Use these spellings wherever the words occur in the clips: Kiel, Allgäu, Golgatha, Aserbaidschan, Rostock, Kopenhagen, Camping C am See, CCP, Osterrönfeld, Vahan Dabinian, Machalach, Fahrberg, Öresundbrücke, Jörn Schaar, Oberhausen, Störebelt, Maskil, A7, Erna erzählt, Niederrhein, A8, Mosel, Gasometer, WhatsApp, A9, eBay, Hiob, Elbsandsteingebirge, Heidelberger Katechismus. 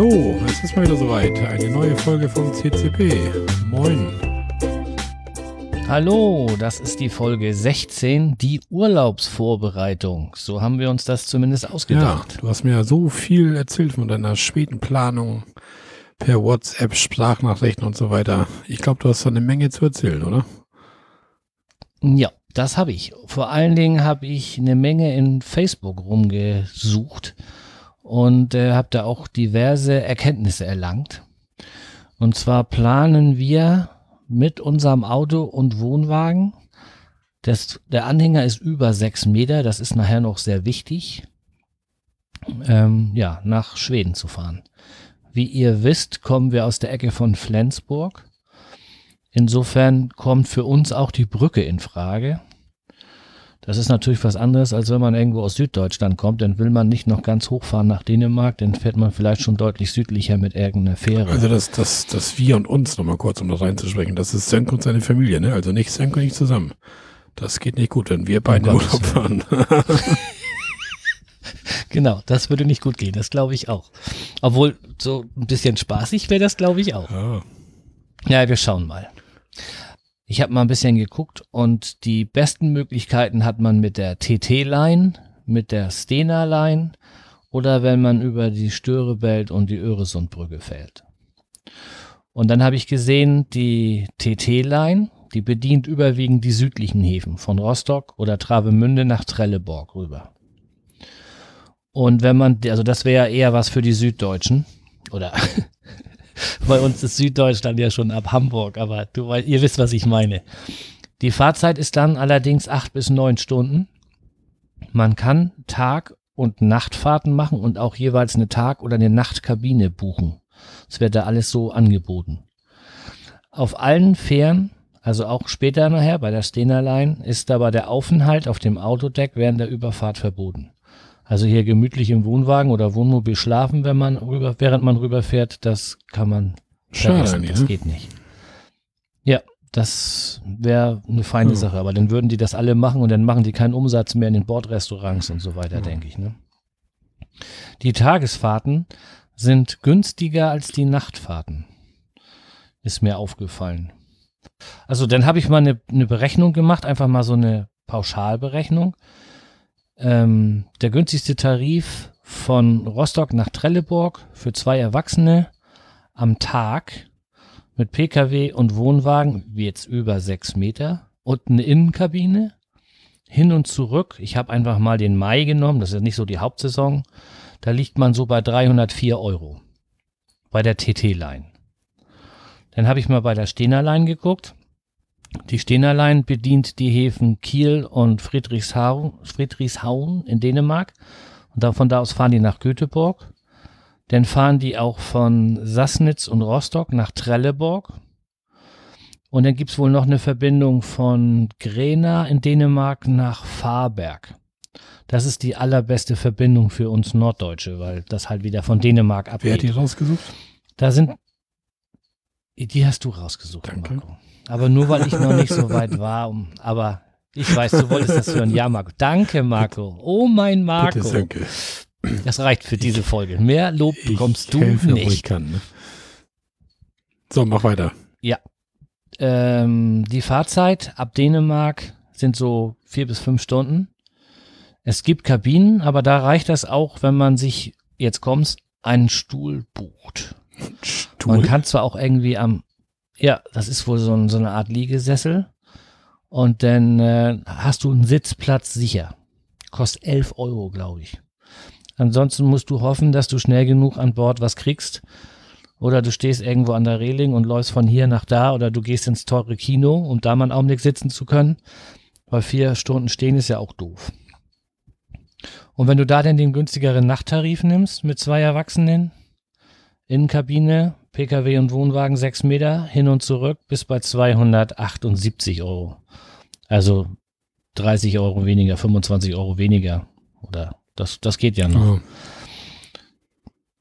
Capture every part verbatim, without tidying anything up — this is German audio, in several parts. Hallo, es ist mal wieder soweit. Eine neue Folge vom C C P. Moin. Hallo, das ist die Folge sechzehn, die Urlaubsvorbereitung. So haben wir uns das zumindest ausgedacht. Ja, du hast mir ja so viel erzählt von deiner späten Planung per WhatsApp, Sprachnachrichten und so weiter. Ich glaube, du hast da eine Menge zu erzählen, oder? Ja, das habe ich. Vor allen Dingen habe ich eine Menge in Facebook rumgesucht und äh, habe da auch diverse Erkenntnisse erlangt. Und zwar planen wir mit unserem Auto und Wohnwagen. Das, der Anhänger ist über sechs Meter, das ist nachher noch sehr wichtig, ähm, ja, nach Schweden zu fahren. Wie ihr wisst, kommen wir aus der Ecke von Flensburg. Insofern kommt für uns auch die Brücke in Frage. Das ist natürlich was anderes, als wenn man irgendwo aus Süddeutschland kommt. Dann will man nicht noch ganz hochfahren nach Dänemark, dann fährt man vielleicht schon deutlich südlicher mit irgendeiner Fähre. Also das, das, das wir und uns, nochmal kurz, um das reinzusprechen, das ist Senko und seine Familie, ne? Also nicht Senko, nicht zusammen. Das geht nicht gut, wenn wir beide oh Urlaub fahren. Genau, das würde nicht gut gehen, das glaube ich auch. Obwohl, so ein bisschen spaßig wäre das, glaube ich, auch. Ja. Ja, wir schauen mal. Ich habe mal ein bisschen geguckt und die besten Möglichkeiten hat man mit der T T-Line, mit der Stena-Line oder wenn man über die Störebelt und die Öresundbrücke fährt. Und dann habe ich gesehen, die T T-Line, die bedient überwiegend die südlichen Häfen von Rostock oder Travemünde nach Trelleborg rüber. Und wenn man, also das wäre ja eher was für die Süddeutschen oder bei uns ist Süddeutschland ja schon ab Hamburg, aber du, ihr wisst, was ich meine. Die Fahrzeit ist dann allerdings acht bis neun Stunden. Man kann Tag- und Nachtfahrten machen und auch jeweils eine Tag- oder eine Nachtkabine buchen. Es wird da alles so angeboten. Auf allen Fähren, also auch später nachher bei der Stena-Line, ist aber der Aufenthalt auf dem Autodeck während der Überfahrt verboten. Also hier gemütlich im Wohnwagen oder Wohnmobil schlafen, wenn man rüber, während man rüberfährt, das kann man vergessen. Das geht nicht. Ja, das wäre eine feine ja. Sache, aber dann würden die das alle machen und dann machen die keinen Umsatz mehr in den Bordrestaurants und so weiter, ja. denke ich. Ne? Die Tagesfahrten sind günstiger als die Nachtfahrten, ist mir aufgefallen. Also dann habe ich mal eine, eine Berechnung gemacht, einfach mal so eine Pauschalberechnung. Ähm, der günstigste Tarif von Rostock nach Trelleborg für zwei Erwachsene am Tag mit P K W und Wohnwagen, wie jetzt über sechs Meter und eine Innenkabine hin und zurück. Ich habe einfach mal den Mai genommen, das ist ja nicht so die Hauptsaison. Da liegt man so bei dreihundertvier Euro bei der T T-Line. Dann habe ich mal bei der Stena-Line geguckt. Die Stena-Line bedient die Häfen Kiel und Friedrichshafen in Dänemark. Und von da aus fahren die nach Göteborg. Dann fahren die auch von Sassnitz und Rostock nach Trelleborg. Und dann gibt es wohl noch eine Verbindung von Grena in Dänemark nach Fahrberg. Das ist die allerbeste Verbindung für uns Norddeutsche, weil das halt wieder von Dänemark abgeht. Wer hat die rausgesucht? Da sind... Die hast du rausgesucht, danke. Marco. Aber nur, weil ich noch nicht so weit war. Um, aber ich weiß, du wolltest das hören. Ja, Marco. Danke, Marco. Oh, mein Marco. Bitte, danke. Das reicht für diese Folge. Mehr Lob bekommst du helfe, nicht. Wo ich kann, ne? So, mach weiter. Ja. Ähm, die Fahrzeit ab Dänemark sind so vier bis fünf Stunden. Es gibt Kabinen, aber da reicht das auch, wenn man sich, jetzt kommst, einen Stuhl bucht. Stuhl? Man kann zwar auch irgendwie am Ja, das ist wohl so, ein, so eine Art Liegesessel. Und dann äh, hast du einen Sitzplatz sicher. Kostet elf Euro, glaube ich. Ansonsten musst du hoffen, dass du schnell genug an Bord was kriegst. Oder du stehst irgendwo an der Reling und läufst von hier nach da. Oder du gehst ins teure Kino, um da mal einen Augenblick sitzen zu können. Weil vier Stunden stehen ist ja auch doof. Und wenn du da dann den günstigeren Nachttarif nimmst mit zwei Erwachsenen, Innenkabine, P K W und Wohnwagen sechs Meter hin und zurück bis bei zweihundertachtundsiebzig Euro. Also dreißig Euro weniger, fünfundzwanzig Euro weniger. Oder das, das geht ja noch. Ja.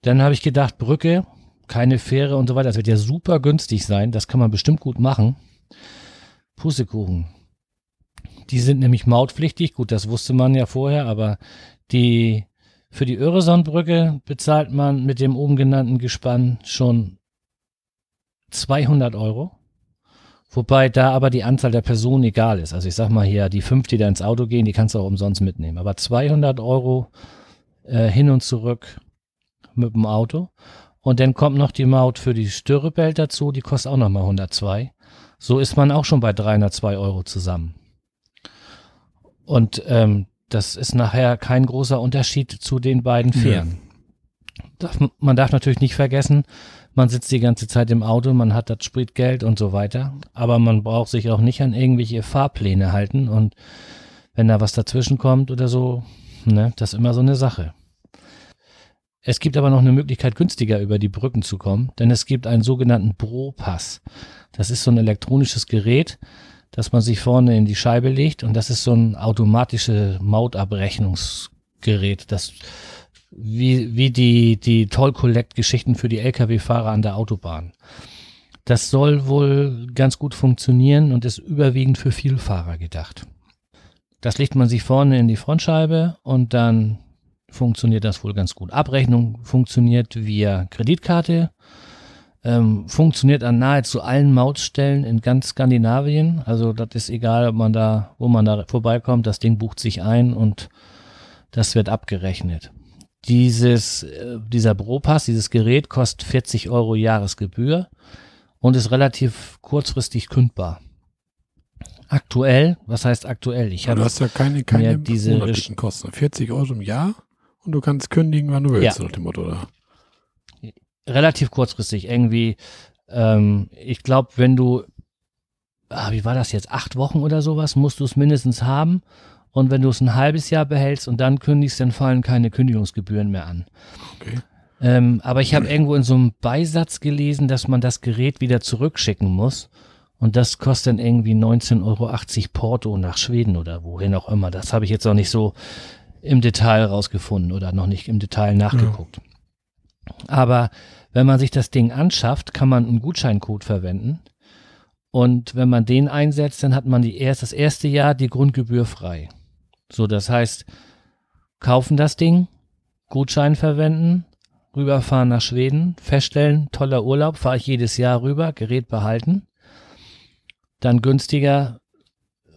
Dann habe ich gedacht, Brücke, keine Fähre und so weiter. Das wird ja super günstig sein. Das kann man bestimmt gut machen. Pussekuchen. Die sind nämlich mautpflichtig. Gut, das wusste man ja vorher, aber die Für die Öresundbrücke bezahlt man mit dem oben genannten Gespann schon zweihundert Euro. Wobei da aber die Anzahl der Personen egal ist. Also ich sag mal hier, die fünf, die da ins Auto gehen, die kannst du auch umsonst mitnehmen. Aber zweihundert Euro äh, hin und zurück mit dem Auto. Und dann kommt noch die Maut für die Störebelt dazu, die kostet auch nochmal hundertzwei. So ist man auch schon bei dreihundertzwei Euro zusammen. Und ähm, das ist nachher kein großer Unterschied zu den beiden Fähren. Ja. Man darf natürlich nicht vergessen, man sitzt die ganze Zeit im Auto, man hat das Spritgeld und so weiter, aber man braucht sich auch nicht an irgendwelche Fahrpläne halten und wenn da was dazwischen kommt oder so, ne, das ist immer so eine Sache. Es gibt aber noch eine Möglichkeit, günstiger über die Brücken zu kommen, denn es gibt einen sogenannten Pro-Pass. Das ist so ein elektronisches Gerät, das man sich vorne in die Scheibe legt und das ist so ein automatisches Mautabrechnungsgerät, das Wie, wie die, die Toll-Collect-Geschichten für die L K W-Fahrer an der Autobahn. Das soll wohl ganz gut funktionieren und ist überwiegend für Vielfahrer gedacht. Das legt man sich vorne in die Frontscheibe und dann funktioniert das wohl ganz gut. Abrechnung funktioniert via Kreditkarte, ähm, funktioniert an nahezu allen Mautstellen in ganz Skandinavien. Also das ist egal, ob man da, wo man da vorbeikommt, das Ding bucht sich ein und das wird abgerechnet. Dieses, dieser Pro-Pass, dieses Gerät kostet vierzig Euro Jahresgebühr und ist relativ kurzfristig kündbar. Aktuell, was heißt aktuell? Ich habe du hast ja keine, keine monatlichen Kosten. vierzig Euro im Jahr und du kannst kündigen, wann du willst, ja. Nach dem Motto, oder? Relativ kurzfristig, irgendwie. Ähm, ich glaube, wenn du, ah, wie war das jetzt, acht Wochen oder sowas, musst du es mindestens haben. Und wenn du es ein halbes Jahr behältst und dann kündigst, dann fallen keine Kündigungsgebühren mehr an. Okay. Ähm, aber ich habe irgendwo in so einem Beisatz gelesen, dass man das Gerät wieder zurückschicken muss. Und das kostet dann irgendwie neunzehn Euro achtzig Porto nach Schweden oder wohin auch immer. Das habe ich jetzt noch nicht so im Detail rausgefunden oder noch nicht im Detail nachgeguckt. Ja. Aber wenn man sich das Ding anschafft, kann man einen Gutscheincode verwenden. Und wenn man den einsetzt, dann hat man die erst, das erste Jahr die Grundgebühr frei. So, das heißt, kaufen das Ding, Gutschein verwenden, rüberfahren nach Schweden, feststellen, toller Urlaub, fahre ich jedes Jahr rüber, Gerät behalten, dann günstiger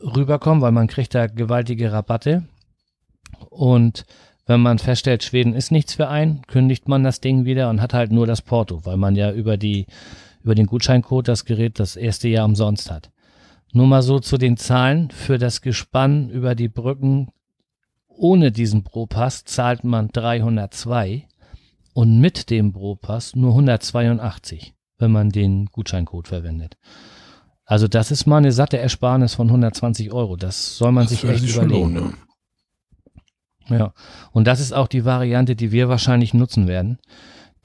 rüberkommen, weil man kriegt da gewaltige Rabatte und wenn man feststellt, Schweden ist nichts für einen, kündigt man das Ding wieder und hat halt nur das Porto, weil man ja über die, über den Gutscheincode das Gerät das erste Jahr umsonst hat. Nur mal so zu den Zahlen. Für das Gespann über die Brücken ohne diesen Pro-Pass zahlt man dreihundertzwei und mit dem Pro-Pass nur hundertzweiundachtzig, wenn man den Gutscheincode verwendet. Also das ist mal eine satte Ersparnis von hundertzwanzig Euro. Das soll man das sich echt überlegen. Lohn, ja. Ja, und das ist auch die Variante, die wir wahrscheinlich nutzen werden.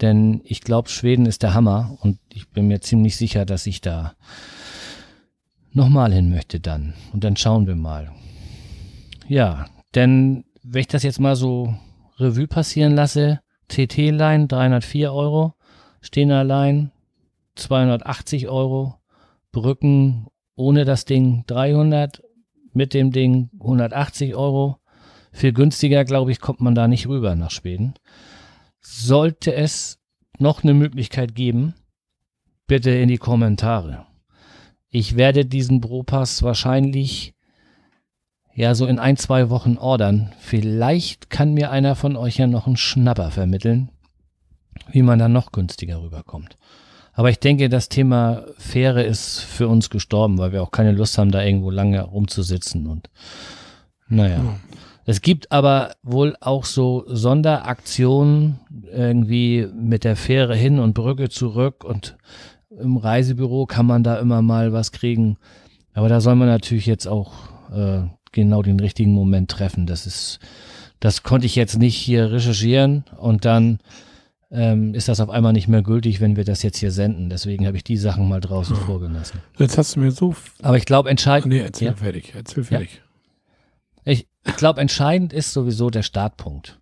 Denn ich glaube, Schweden ist der Hammer und ich bin mir ziemlich sicher, dass ich da nochmal hin möchte dann. Und dann schauen wir mal. Ja, denn wenn ich das jetzt mal so Revue passieren lasse, T T-Line dreihundertvier Euro, Stena-Line zweihundertachtzig Euro, Brücken ohne das Ding dreihundert, mit dem Ding hundertachtzig Euro. Viel günstiger, glaube ich, kommt man da nicht rüber nach Schweden. Sollte es noch eine Möglichkeit geben, bitte in die Kommentare. Ich werde diesen Pro-Pass wahrscheinlich ja so in ein, zwei Wochen ordern. Vielleicht kann mir einer von euch ja noch einen Schnapper vermitteln, wie man dann noch günstiger rüberkommt. Aber ich denke, das Thema Fähre ist für uns gestorben, weil wir auch keine Lust haben, da irgendwo lange rumzusitzen. Und naja, ja. Es gibt aber wohl auch so Sonderaktionen irgendwie mit der Fähre hin und Brücke zurück und im Reisebüro kann man da immer mal was kriegen. Aber da soll man natürlich jetzt auch äh, genau den richtigen Moment treffen. Das ist, das konnte ich jetzt nicht hier recherchieren und dann ähm, ist das auf einmal nicht mehr gültig, wenn wir das jetzt hier senden. Deswegen habe ich die Sachen mal draußen ja. vorgelassen. Jetzt hast du mir so... Aber ich glaube, entscheidend... Nee, erzähl ja? fertig, erzähl fertig. Ja. Ich glaube, entscheidend ist sowieso der Startpunkt.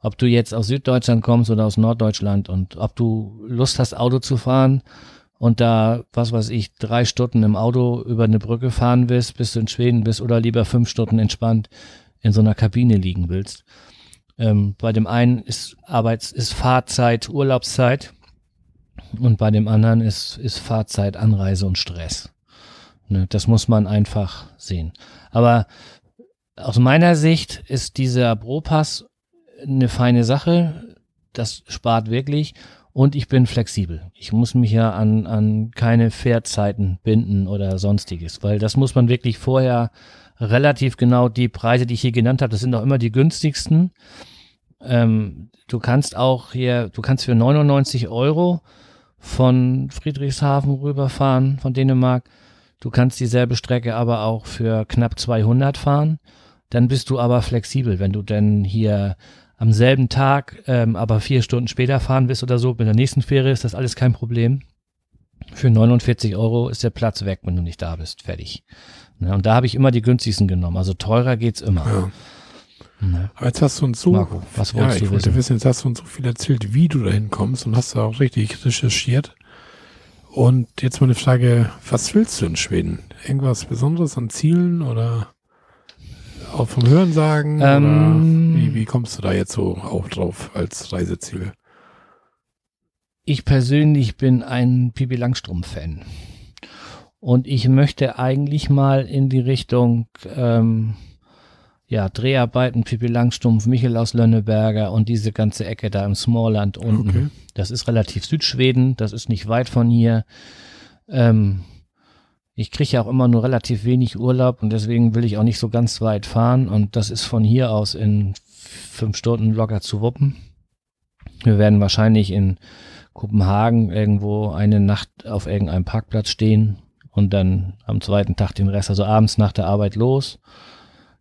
Ob du jetzt aus Süddeutschland kommst oder aus Norddeutschland und ob du Lust hast, Auto zu fahren, und da, was weiß ich, drei Stunden im Auto über eine Brücke fahren willst, bis du in Schweden bist, oder lieber fünf Stunden entspannt in so einer Kabine liegen willst. Ähm, bei dem einen ist Arbeits-, ist Fahrzeit, Urlaubszeit und bei dem anderen ist, ist Fahrzeit, Anreise und Stress. Ne, das muss man einfach sehen. Aber aus meiner Sicht ist dieser Pro-Pass eine feine Sache. Das spart wirklich und ich bin flexibel. Ich muss mich ja an, an keine Fährzeiten binden oder sonstiges, weil das muss man wirklich vorher relativ genau die Preise, die ich hier genannt habe, das sind auch immer die günstigsten. Ähm, du kannst auch hier, du kannst für neunundneunzig Euro von Friedrichshafen rüberfahren, von Dänemark. Du kannst dieselbe Strecke aber auch für knapp zweihundert fahren. Dann bist du aber flexibel, wenn du denn hier am selben Tag, ähm, aber vier Stunden später fahren willst oder so, mit der nächsten Fähre ist das alles kein Problem. Für neunundvierzig Euro ist der Platz weg, wenn du nicht da bist. Fertig. Ja, und da habe ich immer die günstigsten genommen. Also teurer geht's immer. Ja. Ja. Aber jetzt hast du uns so, Marco, was wolltest ja, du ich wollte wissen? wissen, jetzt hast du uns so viel erzählt, wie du da hinkommst und hast da auch richtig recherchiert. Und jetzt mal eine Frage, was willst du in Schweden? Irgendwas Besonderes an Zielen oder auch vom Hörensagen? Ähm, oder wie, wie kommst du da jetzt so auch drauf als Reiseziel? Ich persönlich bin ein Pippi Langstrumpf-Fan. Und ich möchte eigentlich mal in die Richtung ähm, ja, Dreharbeiten, Pippi Langstrumpf, Michel aus Lönneberga und diese ganze Ecke da im Smallland unten. Okay. Das ist relativ Südschweden, das ist nicht weit von hier. Ähm, ich kriege ja auch immer nur relativ wenig Urlaub und deswegen will ich auch nicht so ganz weit fahren. Und das ist von hier aus in fünf Stunden locker zu wuppen. Wir werden wahrscheinlich in Kopenhagen irgendwo eine Nacht auf irgendeinem Parkplatz stehen. Und dann am zweiten Tag den Rest, also abends nach der Arbeit los,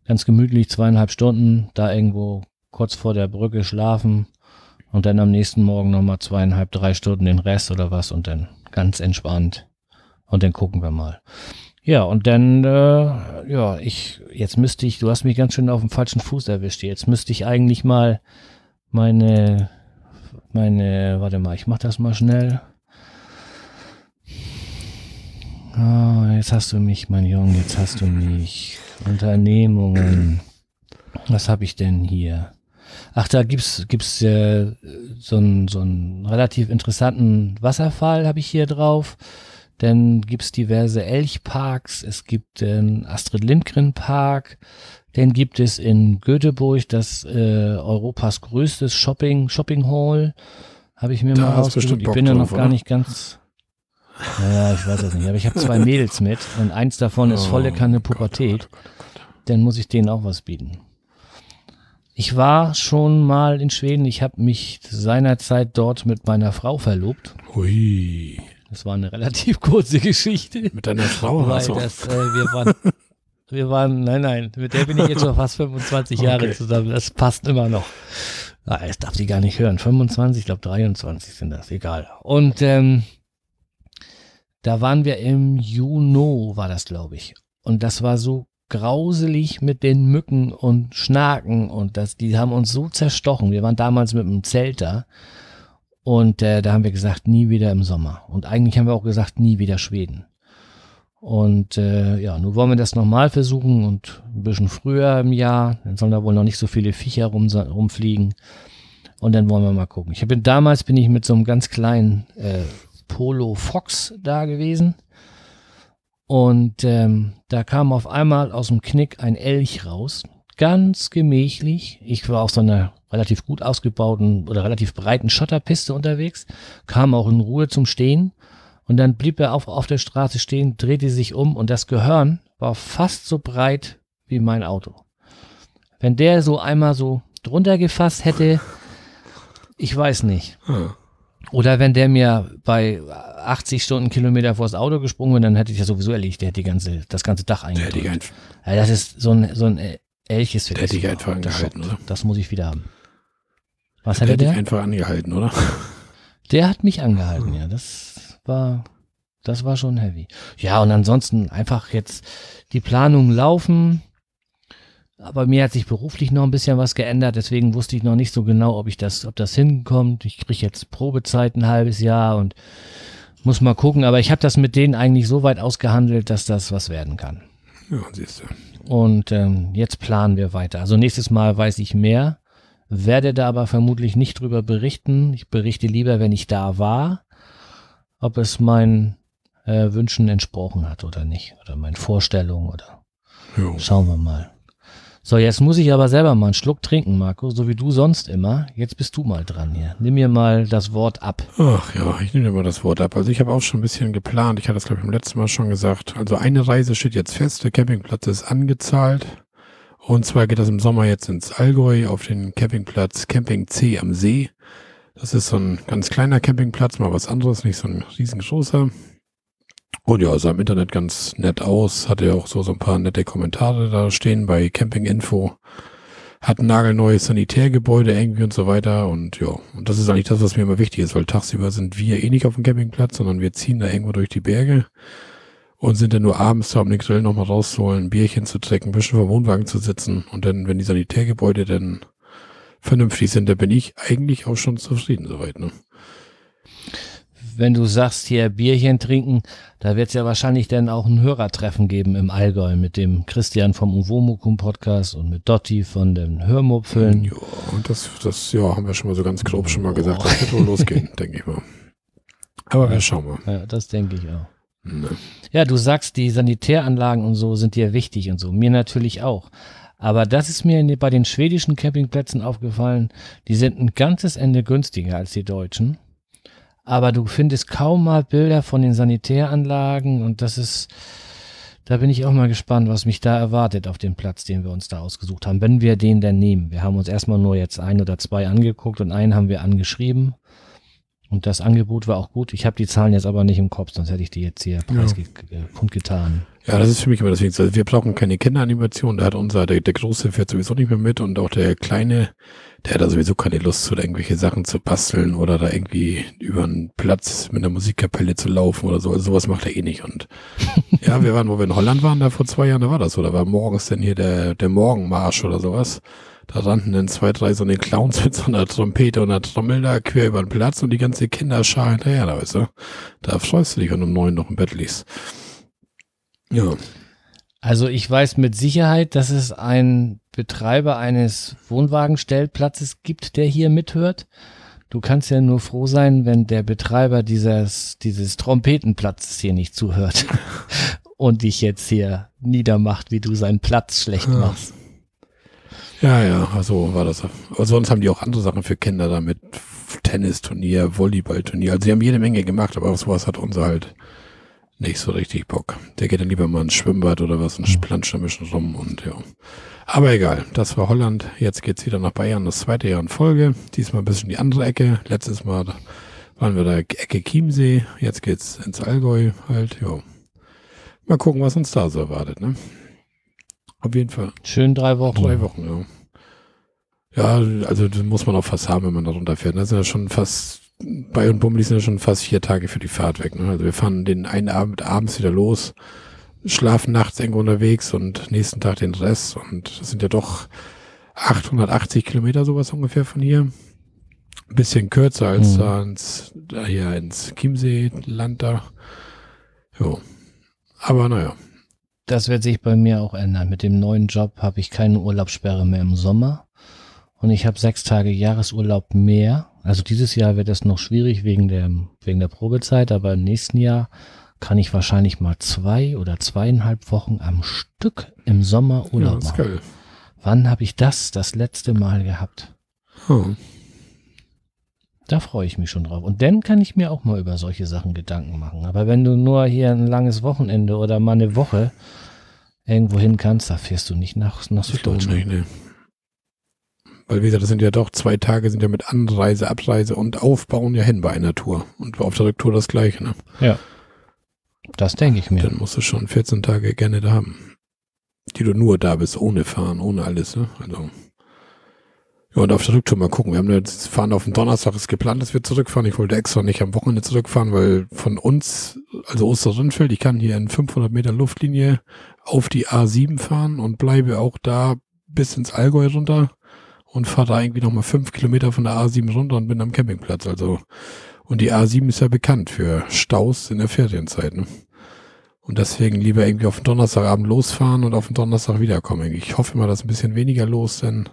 ganz gemütlich zweieinhalb Stunden, da irgendwo kurz vor der Brücke schlafen und dann am nächsten Morgen nochmal zweieinhalb, drei Stunden den Rest oder was und dann ganz entspannt und dann gucken wir mal. Ja, und dann, äh, ja, ich, jetzt müsste ich, du hast mich ganz schön auf dem falschen Fuß erwischt hier, jetzt müsste ich eigentlich mal meine, meine, warte mal, ich mach das mal schnell. Oh, jetzt hast du mich, mein Junge, jetzt hast du mich. Unternehmungen. Was habe ich denn hier? Ach, da gibt's gibt's äh, so einen so einen relativ interessanten Wasserfall habe ich hier drauf. Dann gibt's diverse Elchparks. Es gibt den Astrid Lindgren Park. Dann gibt es in Göteborg das äh, Europas größtes Shopping Shopping Hall. Habe ich mir da mal rausgesucht. Ich bin ja noch gar nicht ganz. Naja, ich weiß es nicht, aber ich habe zwei Mädels mit und eins davon ist volle Kanne Pubertät, dann muss ich denen auch was bieten. Ich war schon mal in Schweden, ich habe mich seinerzeit dort mit meiner Frau verlobt. Ui. Das war eine relativ kurze Geschichte. Mit deiner Frau war so. Das, äh, wir waren, wir waren, nein, nein, mit der bin ich jetzt schon fast fünfundzwanzig okay. Jahre zusammen, das passt immer noch. Na, das darf sie gar nicht hören, fünfundzwanzig, ich glaube dreiundzwanzig sind das, egal. Und, ähm, da waren wir im Juno, war das, glaube ich. Und das war so grauselig mit den Mücken und Schnaken. Und das, die haben uns so zerstochen. Wir waren damals mit einem Zelt da. Und äh, da haben wir gesagt, nie wieder im Sommer. Und eigentlich haben wir auch gesagt, nie wieder Schweden. Und äh, ja, nun wollen wir das nochmal versuchen. Und ein bisschen früher im Jahr. Dann sollen da wohl noch nicht so viele Viecher rum, rumfliegen. Und dann wollen wir mal gucken. Ich bin, damals bin ich mit so einem ganz kleinen... Äh, Polo Fox da gewesen und ähm, da kam auf einmal aus dem Knick ein Elch raus, ganz gemächlich. Ich war auf so einer relativ gut ausgebauten oder relativ breiten Schotterpiste unterwegs, kam auch in Ruhe zum Stehen und dann blieb er auf, auf der Straße stehen, drehte sich um und das Gehörn war fast so breit wie mein Auto. Wenn der so einmal so drunter gefasst hätte, ich weiß nicht. Hm. Oder wenn der mir bei achtzig Stundenkilometer vors Auto gesprungen wäre, dann hätte ich ja sowieso erledigt, der hätte die ganze, das ganze Dach eingedrückt. Ja, das ist so ein, so ein Elch ist für dich. Der hätte ich einfach angehalten, oder? Das muss ich wieder haben. Was hat der? Der hätte ich einfach angehalten, oder? Der hat mich angehalten, hm. ja. Das war, das war schon heavy. Ja, und ansonsten einfach jetzt die Planung laufen. Aber mir hat sich beruflich noch ein bisschen was geändert, deswegen wusste ich noch nicht so genau, ob ich das, ob das hinkommt. Ich kriege jetzt Probezeit ein halbes Jahr und muss mal gucken. Aber ich habe das mit denen eigentlich so weit ausgehandelt, dass das was werden kann. Ja, siehst du. Und ähm, jetzt planen wir weiter. Also nächstes Mal weiß ich mehr, werde da aber vermutlich nicht drüber berichten. Ich berichte lieber, wenn ich da war, ob es meinen äh, Wünschen entsprochen hat oder nicht. Oder meinen Vorstellungen oder jo. Schauen wir mal. So, jetzt muss ich aber selber mal einen Schluck trinken, Marco, so wie du sonst immer. Jetzt bist du mal dran hier. Nimm mir mal das Wort ab. Ach ja, ich nehme dir mal das Wort ab. Also ich habe auch schon ein bisschen geplant. Ich hatte das, glaube ich, beim letzten Mal schon gesagt. Also eine Reise steht jetzt fest. Der Campingplatz ist angezahlt. Und zwar geht das im Sommer jetzt ins Allgäu auf den Campingplatz Camping C am See. Das ist so ein ganz kleiner Campingplatz, mal was anderes, nicht so ein riesengroßer. Und ja, sah im Internet ganz nett aus, hatte ja auch so, so ein paar nette Kommentare da stehen bei Camping-Info. Hat ein nagelneues Sanitärgebäude irgendwie und so weiter. Und ja, und das ist eigentlich das, was mir immer wichtig ist, weil tagsüber sind wir eh nicht auf dem Campingplatz, sondern wir ziehen da irgendwo durch die Berge und sind dann nur abends da, um den Grill nochmal rauszuholen, ein Bierchen zu trinken, ein bisschen vom Wohnwagen zu sitzen. Und dann, wenn die Sanitärgebäude dann vernünftig sind, da bin ich eigentlich auch schon zufrieden soweit, ne? Wenn du sagst, hier Bierchen trinken, da wird es ja wahrscheinlich dann auch ein Hörertreffen geben im Allgäu mit dem Christian vom Uwomukum-Podcast und mit Dotti von den Hörmupfeln. Ja, und das, das ja, haben wir schon mal so ganz grob schon mal gesagt, oh. Das wird wohl losgehen, denke ich mal. Aber ja, wir schauen mal. Ja, das denke ich auch. Nee. Ja, du sagst, die Sanitäranlagen und so sind dir wichtig und so, mir natürlich auch. Aber das ist mir bei den schwedischen Campingplätzen aufgefallen, die sind ein ganzes Ende günstiger als die deutschen. Aber du findest kaum mal Bilder von den Sanitäranlagen und das ist, da bin ich auch mal gespannt, was mich da erwartet auf dem Platz, den wir uns da ausgesucht haben, wenn wir den dann nehmen. Wir haben uns erstmal nur jetzt ein oder zwei angeguckt und einen haben wir angeschrieben und das Angebot war auch gut. Ich habe die Zahlen jetzt aber nicht im Kopf, sonst hätte ich die jetzt hier kundgetan. Ja, das ist für mich immer das Wichtigste. Also wir brauchen keine Kinderanimation, da hat unser, der, der Große fährt sowieso nicht mehr mit und auch der Kleine, der hat da sowieso keine Lust, zu irgendwelche Sachen zu basteln oder da irgendwie über einen Platz mit einer Musikkapelle zu laufen oder so. Also sowas macht er eh nicht. Und ja, wir waren, wo wir in Holland waren, da vor zwei Jahren, da war das so, da war morgens dann hier der, der Morgenmarsch oder sowas. Da rannten dann zwei, drei so eine Clowns mit so einer Trompete und einer Trommel da quer über den Platz und die ganze Kinderschar hinterher, da weißt du. Da freust du dich, wenn du um neun noch im Bett liegst. Ja. Also ich weiß mit Sicherheit, dass es einen Betreiber eines Wohnwagenstellplatzes gibt, der hier mithört. Du kannst ja nur froh sein, wenn der Betreiber dieses, dieses Trompetenplatzes hier nicht zuhört und dich jetzt hier niedermacht, wie du seinen Platz schlecht machst. Ja, ja, also war das. Aber sonst haben die auch andere Sachen für Kinder da mit Tennisturnier, Volleyballturnier. Also sie haben jede Menge gemacht, aber auf sowas hat unser halt nicht so richtig Bock. Der geht dann lieber mal ins Schwimmbad oder was und planscht ein bisschen rum und ja. Aber egal, das war Holland. Jetzt geht's wieder nach Bayern, das zweite Jahr in Folge. Diesmal ein bisschen die andere Ecke. Letztes Mal waren wir da Ecke Chiemsee. Jetzt geht's ins Allgäu halt, ja. Mal gucken, was uns da so erwartet, ne? Auf jeden Fall. Schön drei Wochen. Drei Wochen, ja. Ja, also das muss man auch fast haben, wenn man da runterfährt. Das ist ja schon fast... Bei und Bummeli sind ja schon fast vier Tage für die Fahrt weg. Ne? Also wir fahren den einen Abend abends wieder los, schlafen nachts irgendwo unterwegs und nächsten Tag den Rest. Und das sind ja doch achthundertachtzig Kilometer sowas ungefähr von hier. Ein bisschen kürzer als mhm. da, ins, da hier ins Chiemsee-Land da. Jo. Aber naja. Das wird sich bei mir auch ändern. Mit dem neuen Job habe ich keine Urlaubssperre mehr im Sommer. Und ich habe sechs Tage Jahresurlaub mehr. Also dieses Jahr wird das noch schwierig wegen der, wegen der Probezeit, aber im nächsten Jahr kann ich wahrscheinlich mal zwei oder zweieinhalb Wochen am Stück im Sommer Urlaub ja, machen. Geil. Wann habe ich das das letzte Mal gehabt? Hm. Da freue ich mich schon drauf. Und dann kann ich mir auch mal über solche Sachen Gedanken machen. Aber wenn du nur hier ein langes Wochenende oder mal eine Woche irgendwo hin kannst, da fährst du nicht nach, nach Süddeutschland. Nee. Weil wie gesagt, das sind ja doch zwei Tage, sind ja mit Anreise, Abreise und Aufbauen ja hin bei einer Tour. Und auf der Rücktour das Gleiche, ne? Ja. Das denke ich mir. Dann musst du schon vierzehn Tage gerne da haben. Die du nur da bist, ohne Fahren, ohne alles, ne? Also. Ja, und auf der Rücktour mal gucken. Wir haben jetzt fahren auf den Donnerstag, ist geplant, dass wir zurückfahren. Ich wollte extra nicht am Wochenende zurückfahren, weil von uns, also Osterrindfeld, ich kann hier in fünfhundert Meter Luftlinie auf die A sieben fahren und bleibe auch da bis ins Allgäu runter. Und fahre da irgendwie nochmal fünf Kilometer von der A sieben runter und bin am Campingplatz. Also, und die A sieben ist ja bekannt für Staus in der Ferienzeit. Ne? Und deswegen lieber irgendwie auf den Donnerstagabend losfahren und auf den Donnerstag wiederkommen. Ich hoffe mal, dass ein bisschen weniger los, denn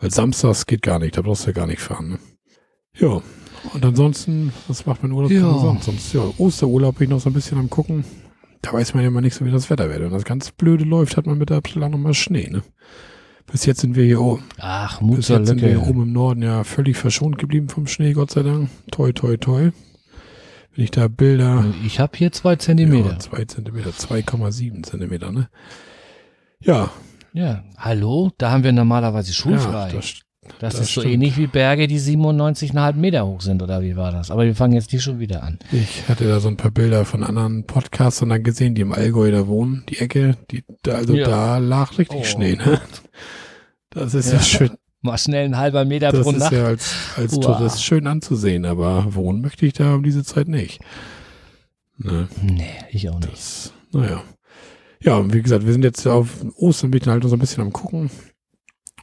Weil samstags geht gar nicht, da brauchst du ja gar nicht fahren. Ne? Ja, und ansonsten, was macht man Urlaub? Ja. Sonst? Sonst, ja, Osterurlaub bin ich noch so ein bisschen am Gucken. Da weiß man ja mal nicht so, wie das Wetter wird. Wenn das ganz blöde läuft, hat man mit der Abstellung nochmal Schnee. Ne? Bis jetzt sind wir hier oben. Ach, Mutter Bis jetzt Lücke. sind wir hier oben im Norden ja völlig verschont geblieben vom Schnee, Gott sei Dank. Toi, toi, toi. Wenn ich da Bilder... Ich habe hier zwei Zentimeter. Ja, zwei Zentimeter, zwei Komma sieben Zentimeter, ne? Ja. Ja, hallo, da haben wir normalerweise schulfrei. Ja, das, das, das ist stimmt. So ähnlich wie Berge, die siebenundneunzig Komma fünf Meter hoch sind, oder wie war das? Aber wir fangen jetzt nicht schon wieder an. Ich hatte da so ein paar Bilder von anderen Podcastern dann gesehen, die im Allgäu da wohnen, die Ecke, die, also ja. da lag richtig oh, Schnee, ne? Das ist ja, ja schön. Mal schnell einen halben Meter das pro Nacht. Das ist ja als, als Tourist schön anzusehen, aber wohnen möchte ich da um diese Zeit nicht. Ne? Nee, ich auch nicht. Das, naja. Ja, wie gesagt, wir sind jetzt auf Ostern halt noch so ein bisschen am Gucken.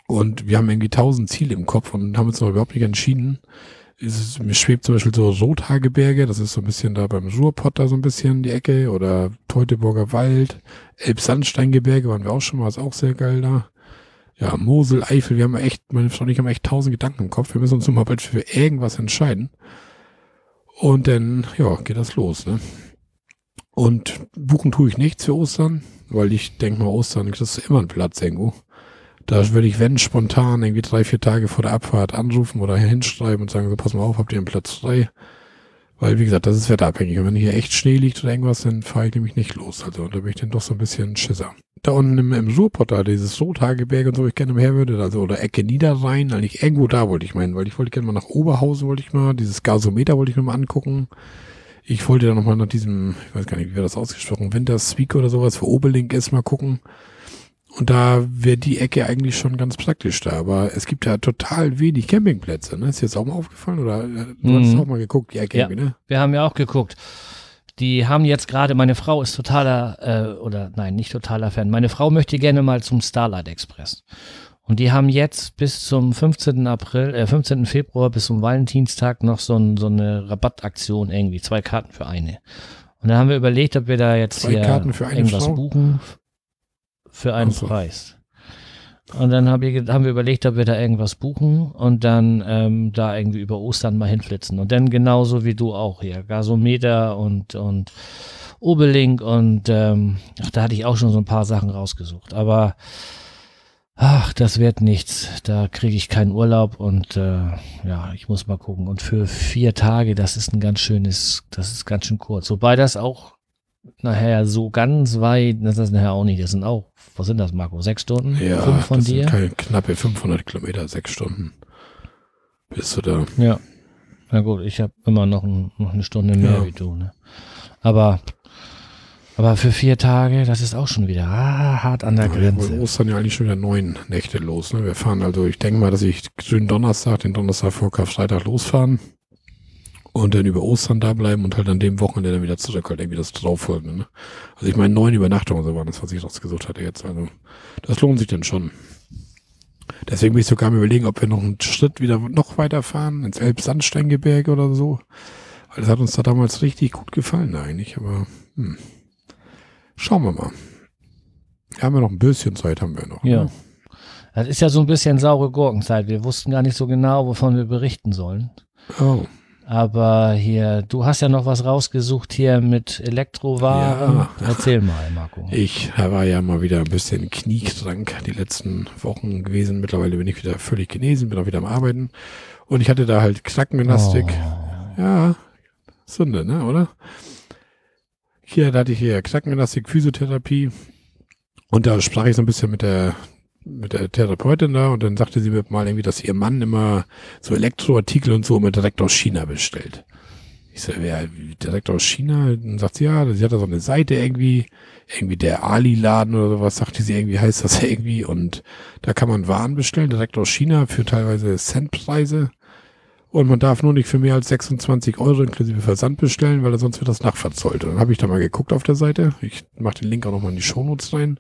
Und wir haben irgendwie tausend Ziele im Kopf und haben uns noch überhaupt nicht entschieden. Es, mir schwebt zum Beispiel so Rothaargebirge, das ist so ein bisschen da beim Ruhrpott da so ein bisschen die Ecke. Oder Teutoburger Wald, Elbsandsteingebirge waren wir auch schon mal, ist auch sehr geil da. Ja, Mosel, Eifel, wir haben echt, meine Frau und ich haben echt tausend Gedanken im Kopf. Wir müssen uns mal bald für irgendwas entscheiden. Und dann, ja, geht das los, ne? Und buchen tue ich nichts für Ostern, weil ich denke mal, Ostern ist immer ein Platz irgendwo. Da würde ich, wenn, spontan irgendwie drei, vier Tage vor der Abfahrt anrufen oder hinschreiben und sagen, so, pass mal auf, habt ihr einen Platz frei? Weil, wie gesagt, das ist wetterabhängig. Und wenn hier echt Schnee liegt oder irgendwas, dann fahre ich nämlich nicht los. Also da bin ich dann doch so ein bisschen Schisser. Da unten im, im Ruhrpott, da dieses Rothaargebirge und so, wo ich gerne mal her würde, also oder Ecke Niederrhein, eigentlich irgendwo da wollte ich meinen, weil ich wollte gerne mal nach Oberhausen, wollte ich mal, dieses Gasometer wollte ich mir mal angucken. Ich wollte da nochmal nach diesem, ich weiß gar nicht, wie wäre das ausgesprochen, Winterspeak oder sowas, wo Obelink ist, mal gucken. Und da wäre die Ecke eigentlich schon ganz praktisch da, aber es gibt ja total wenig Campingplätze, ne? Ist dir jetzt auch mal aufgefallen oder du mhm. hast auch mal geguckt, die Ecke, ja, ne? Wir haben ja auch geguckt. Die haben jetzt gerade, meine Frau ist totaler, äh, oder nein, nicht totaler Fan. Meine Frau möchte gerne mal zum Starlight Express. Und die haben jetzt bis zum fünfzehnten April, äh, fünfzehnten Februar bis zum Valentinstag noch so, ein, so eine Rabattaktion irgendwie. Zwei Karten für eine. Und dann haben wir überlegt, ob wir da jetzt Zwei hier Karten für eine irgendwas Frau? buchen. Für einen so. Preis. Und dann hab ich, haben wir überlegt, ob wir da irgendwas buchen und dann ähm, da irgendwie über Ostern mal hinflitzen. Und dann genauso wie du auch hier. Gasometer und, und Obelink und ähm, ach, da hatte ich auch schon so ein paar Sachen rausgesucht. Aber ach, das wird nichts. Da kriege ich keinen Urlaub und äh, ja, ich muss mal gucken. Und für vier Tage, das ist ein ganz schönes, das ist ganz schön kurz. Wobei das auch nachher so ganz weit, das ist nachher auch nicht, das sind auch, was sind das, Marco, sechs Stunden? Ja, fünf von das dir? Sind keine, knappe fünfhundert Kilometer, sechs Stunden bist du da. Ja, na gut, ich habe immer noch, ein, noch eine Stunde mehr ja. wie du, ne? Aber, aber für vier Tage, das ist auch schon wieder ah, hart an der ja, Grenze. Wir Ostern ja eigentlich schon wieder neun Nächte los, ne? Wir fahren also, ich denke mal, dass ich den Donnerstag, den Donnerstag vor Karfreitag losfahren. Und dann über Ostern da bleiben und halt an dem Wochenende dann wieder zurück, halt irgendwie das drauffolgende. Ne? Also ich meine, neun Übernachtungen so waren das, was ich rausgesucht hatte jetzt. Also das lohnt sich dann schon. Deswegen bin ich sogar am überlegen, ob wir noch einen Schritt wieder noch weiterfahren, ins Elbsandsteingebirge oder so. Weil das hat uns da damals richtig gut gefallen eigentlich, aber hm. Schauen wir mal. Da haben wir noch ein bisschen Zeit, haben wir noch. Ja. Ne? Das ist ja so ein bisschen saure Gurkenzeit. Wir wussten gar nicht so genau, wovon wir berichten sollen. Oh. Aber hier, du hast ja noch was rausgesucht hier mit Elektrowaren. Ja. Erzähl mal, Marco. Ich war ja mal wieder ein bisschen kniekrank die letzten Wochen gewesen. Mittlerweile bin ich wieder völlig genesen, bin auch wieder am Arbeiten. Und ich hatte da halt Krackengymnastik. Oh. Ja, Sünde, ne, oder? Hier, da hatte ich hier Krackengymnastik, Physiotherapie. Und da sprach ich so ein bisschen mit der... mit der Therapeutin da und dann sagte sie mir mal irgendwie, dass ihr Mann immer so Elektroartikel und so immer direkt aus China bestellt. Ich sage, wer direkt aus China? Dann sagt sie, ja, sie hat da so eine Seite irgendwie, irgendwie der Ali-Laden oder sowas, sagte sie, irgendwie heißt das irgendwie und da kann man Waren bestellen, direkt aus China für teilweise Centpreise und man darf nur nicht für mehr als sechsundzwanzig Euro inklusive Versand bestellen, weil sonst wird das nachverzollt. Und dann habe ich da mal geguckt auf der Seite, ich mache den Link auch nochmal in die Shownotes rein.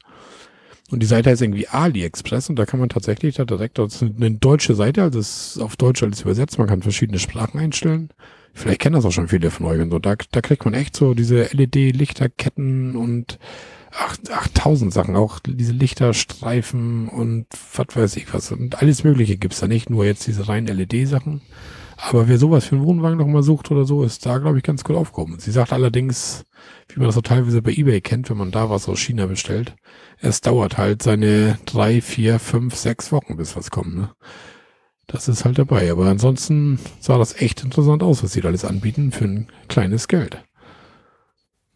Und die Seite heißt irgendwie AliExpress und da kann man tatsächlich da direkt, das ist eine deutsche Seite, also das ist auf Deutsch alles übersetzt, man kann verschiedene Sprachen einstellen. Vielleicht kennen das auch schon viele von euch und so. Da, da kriegt man echt so diese L E D-Lichterketten und achttausend Sachen, auch diese Lichterstreifen und was weiß ich was. Und alles Mögliche gibt's da, nicht nur jetzt diese reinen L E D-Sachen. Aber wer sowas für einen Wohnwagen nochmal sucht oder so, ist da, glaube ich, ganz gut aufgehoben. Sie sagt allerdings, wie man das so teilweise bei eBay kennt, wenn man da was aus China bestellt, es dauert halt seine drei, vier, fünf, sechs Wochen, bis was kommt. Ne? Das ist halt dabei. Aber ansonsten sah das echt interessant aus, was sie da alles anbieten für ein kleines Geld.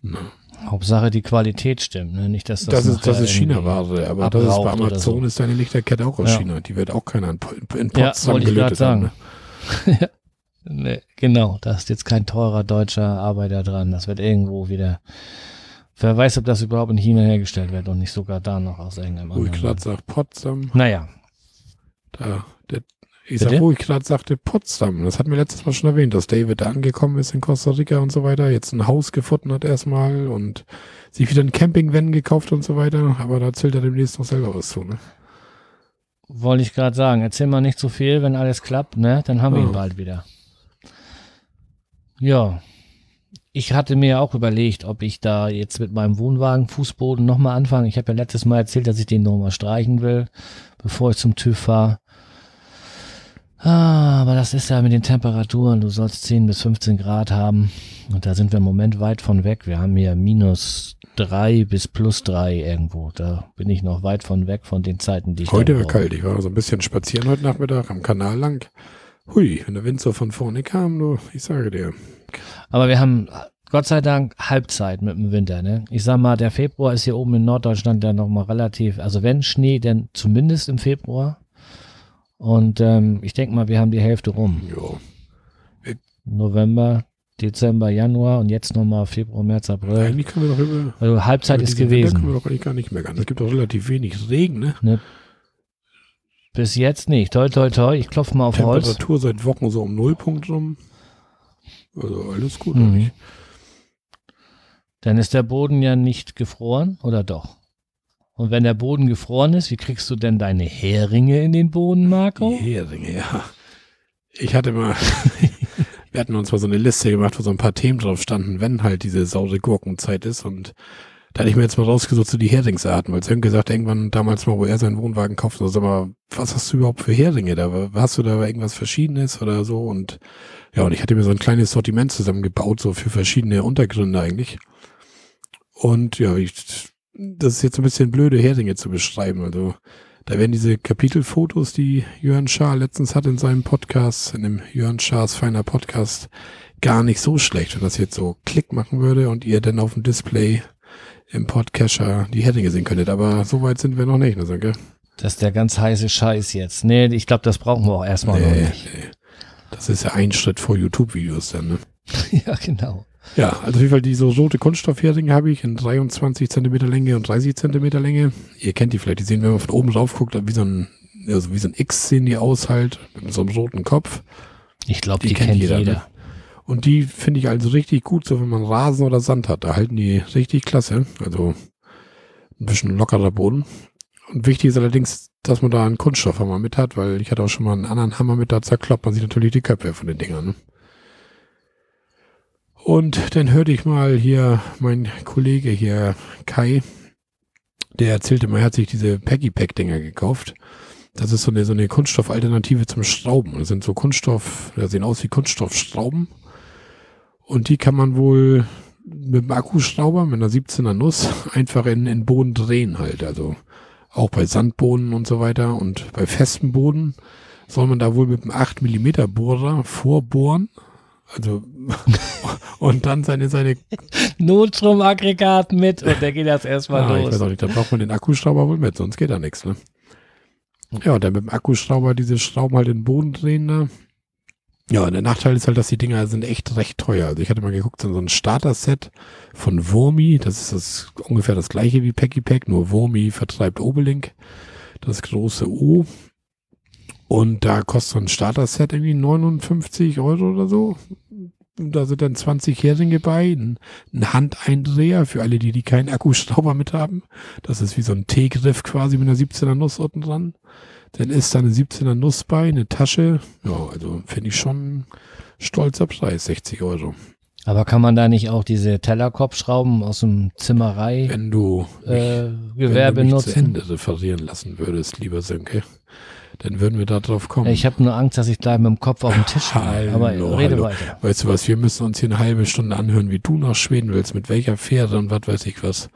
Ne? Hauptsache die Qualität stimmt, ne? Nicht, dass das, das ist, das ist China-Ware, aber das ist bei Amazon so. Ist eine Lichterkette auch aus ja. China. Die wird auch keiner in, in Potsdam ja, gelötet haben. Ne? Ja, ne, genau, da ist jetzt kein teurer deutscher Arbeiter dran. Das wird irgendwo wieder, wer weiß, ob das überhaupt in China hergestellt wird und nicht sogar da noch aus irgendeinem anderen. Wo ich gerade sage, Potsdam. Naja. Da, der, ich sag, wo ich gerade sagte, Potsdam. Das hatten wir letztes Mal schon erwähnt, dass David da angekommen ist in Costa Rica und so weiter, jetzt ein Haus gefunden hat erstmal und sich wieder einen Campingvan gekauft und so weiter. Aber da zählt er demnächst noch selber was zu, ne? Wollte ich gerade sagen, erzähl mal nicht zu viel, wenn alles klappt, ne? Dann haben wir oh. ihn bald wieder. Ja, ich hatte mir auch überlegt, ob ich da jetzt mit meinem Wohnwagen Fußboden nochmal anfange. Ich habe ja letztes Mal erzählt, dass ich den nochmal streichen will, bevor ich zum TÜV fahre. Ah, aber das ist ja mit den Temperaturen, du sollst zehn bis fünfzehn Grad haben und da sind wir im Moment weit von weg. Wir haben hier minus drei bis plus drei irgendwo. Da bin ich noch weit von weg von den Zeiten, die ich heute war kalt. Ich war so ein bisschen spazieren heute Nachmittag am Kanal lang. Hui, wenn der Wind so von vorne kam, du, ich sage dir. Aber wir haben Gott sei Dank Halbzeit mit dem Winter, ne? Ich sag mal, der Februar ist hier oben in Norddeutschland ja nochmal relativ, also wenn Schnee, dann zumindest im Februar. Und ähm, ich denke mal, wir haben die Hälfte rum. Jo. November, Dezember, Januar und jetzt nochmal Februar, März, April. Eigentlich können wir doch über... Also Halbzeit ist gewesen. Da können wir doch eigentlich gar nicht mehr meckern. Es gibt doch relativ wenig Regen, ne? ne? Bis jetzt nicht. Toi, toi, toi. Ich klopfe mal auf Holz. Temperatur seit Wochen so um Nullpunkt rum. Also alles gut, mhm. oder nicht? Dann ist der Boden ja nicht gefroren, oder doch? Und wenn der Boden gefroren ist, wie kriegst du denn deine Heringe in den Boden, Marco? Die Heringe, ja. Ich hatte mal... Wir hatten uns mal so eine Liste gemacht, wo so ein paar Themen drauf standen, wenn halt diese saure Gurkenzeit ist. Und da hatte ich mir jetzt mal rausgesucht, so die Heringsarten, weil Sönke sagt irgendwann damals mal, wo er seinen Wohnwagen kaufte, sag mal, was hast du überhaupt für Heringe da? Hast du da irgendwas Verschiedenes oder so? Und ja, und ich hatte mir so ein kleines Sortiment zusammengebaut, so für verschiedene Untergründe eigentlich. Und ja, ich, das ist jetzt ein bisschen blöde, Heringe zu beschreiben. Also da werden diese Kapitelfotos, die Jörn Schaar letztens hat in seinem Podcast, in dem Jörn Schaars feiner Podcast, gar nicht so schlecht, wenn das jetzt so Klick machen würde und ihr dann auf dem Display im Podcatcher die Heringe sehen könntet. Aber so weit sind wir noch nicht, ne, Sönke? Das ist der ganz heiße Scheiß jetzt. Nee, ich glaube, das brauchen wir auch erstmal nee, noch nicht. Nee. Das ist ja ein Schritt vor YouTube-Videos dann, ne? Ja, genau. Ja, also auf jeden Fall diese rote Kunststoffheringe habe ich in dreiundzwanzig Zentimeter Länge und dreißig Zentimeter Länge. Ihr kennt die vielleicht, die sehen, wenn man von oben drauf guckt, wie so ein, also wie so ein X sehen die aus halt, mit so einem roten Kopf. Ich glaube, die, die kennt, kennt jeder. jeder. Ne? Und die finde ich also richtig gut, so wenn man Rasen oder Sand hat, da halten die richtig klasse. Also ein bisschen lockerer Boden. Und wichtig ist allerdings, dass man da einen Kunststoffhammer mit hat, weil ich hatte auch schon mal einen anderen Hammer mit, da zerkloppt man sich natürlich die Köpfe von den Dingern, ne? Und dann hörte ich mal hier, mein Kollege hier, Kai, der erzählte mal, er hat sich diese Peggy-Pack-Dinger gekauft. Das ist so eine, so eine Kunststoffalternative zum Schrauben. Das sind so Kunststoff, das sehen aus wie Kunststoffschrauben. Und die kann man wohl mit dem Akkuschrauber, mit einer siebzehner Nuss, einfach in den Boden drehen halt. Also auch bei Sandboden und so weiter und bei festem Boden soll man da wohl mit einem acht Millimeter Bohrer vorbohren. Also, und dann seine, seine Notstromaggregat mit und der geht das erstmal ah, los. Ich weiß auch nicht, da braucht man den Akkuschrauber wohl mit, sonst geht da nichts, ne? Ja, und dann mit dem Akkuschrauber diese Schrauben halt in den Boden drehen da. Ja, und der Nachteil ist halt, dass die Dinger sind echt recht teuer. Also ich hatte mal geguckt, so ein Starter-Set von Wurmi, das ist das ungefähr das gleiche wie Packy Pack, nur Wurmi vertreibt Obelink, das große O. Und da kostet so ein Starter-Set irgendwie neunundfünfzig Euro oder so. Da sind dann zwanzig Heringe bei, ein, ein Handeindreher für alle, die, die keinen Akkuschrauber mit haben. Das ist wie so ein T-Griff quasi mit einer siebzehner Nuss unten dran. Dann ist da eine siebzehner Nuss bei, eine Tasche. Ja, also finde ich schon ein stolzer Preis, sechzig Euro. Aber kann man da nicht auch diese Tellerkopfschrauben aus dem Zimmerei wenn du mich, äh, Gewehr wenn du mich zu Ende referieren lassen würdest, lieber Sönke, dann würden wir da drauf kommen. Ich habe nur Angst, dass ich gleich mit dem Kopf auf den Tisch falle. Aber hallo, rede hallo. weiter. Weißt du was, wir müssen uns hier eine halbe Stunde anhören, wie du nach Schweden willst, mit welcher Fähre und was weiß ich was.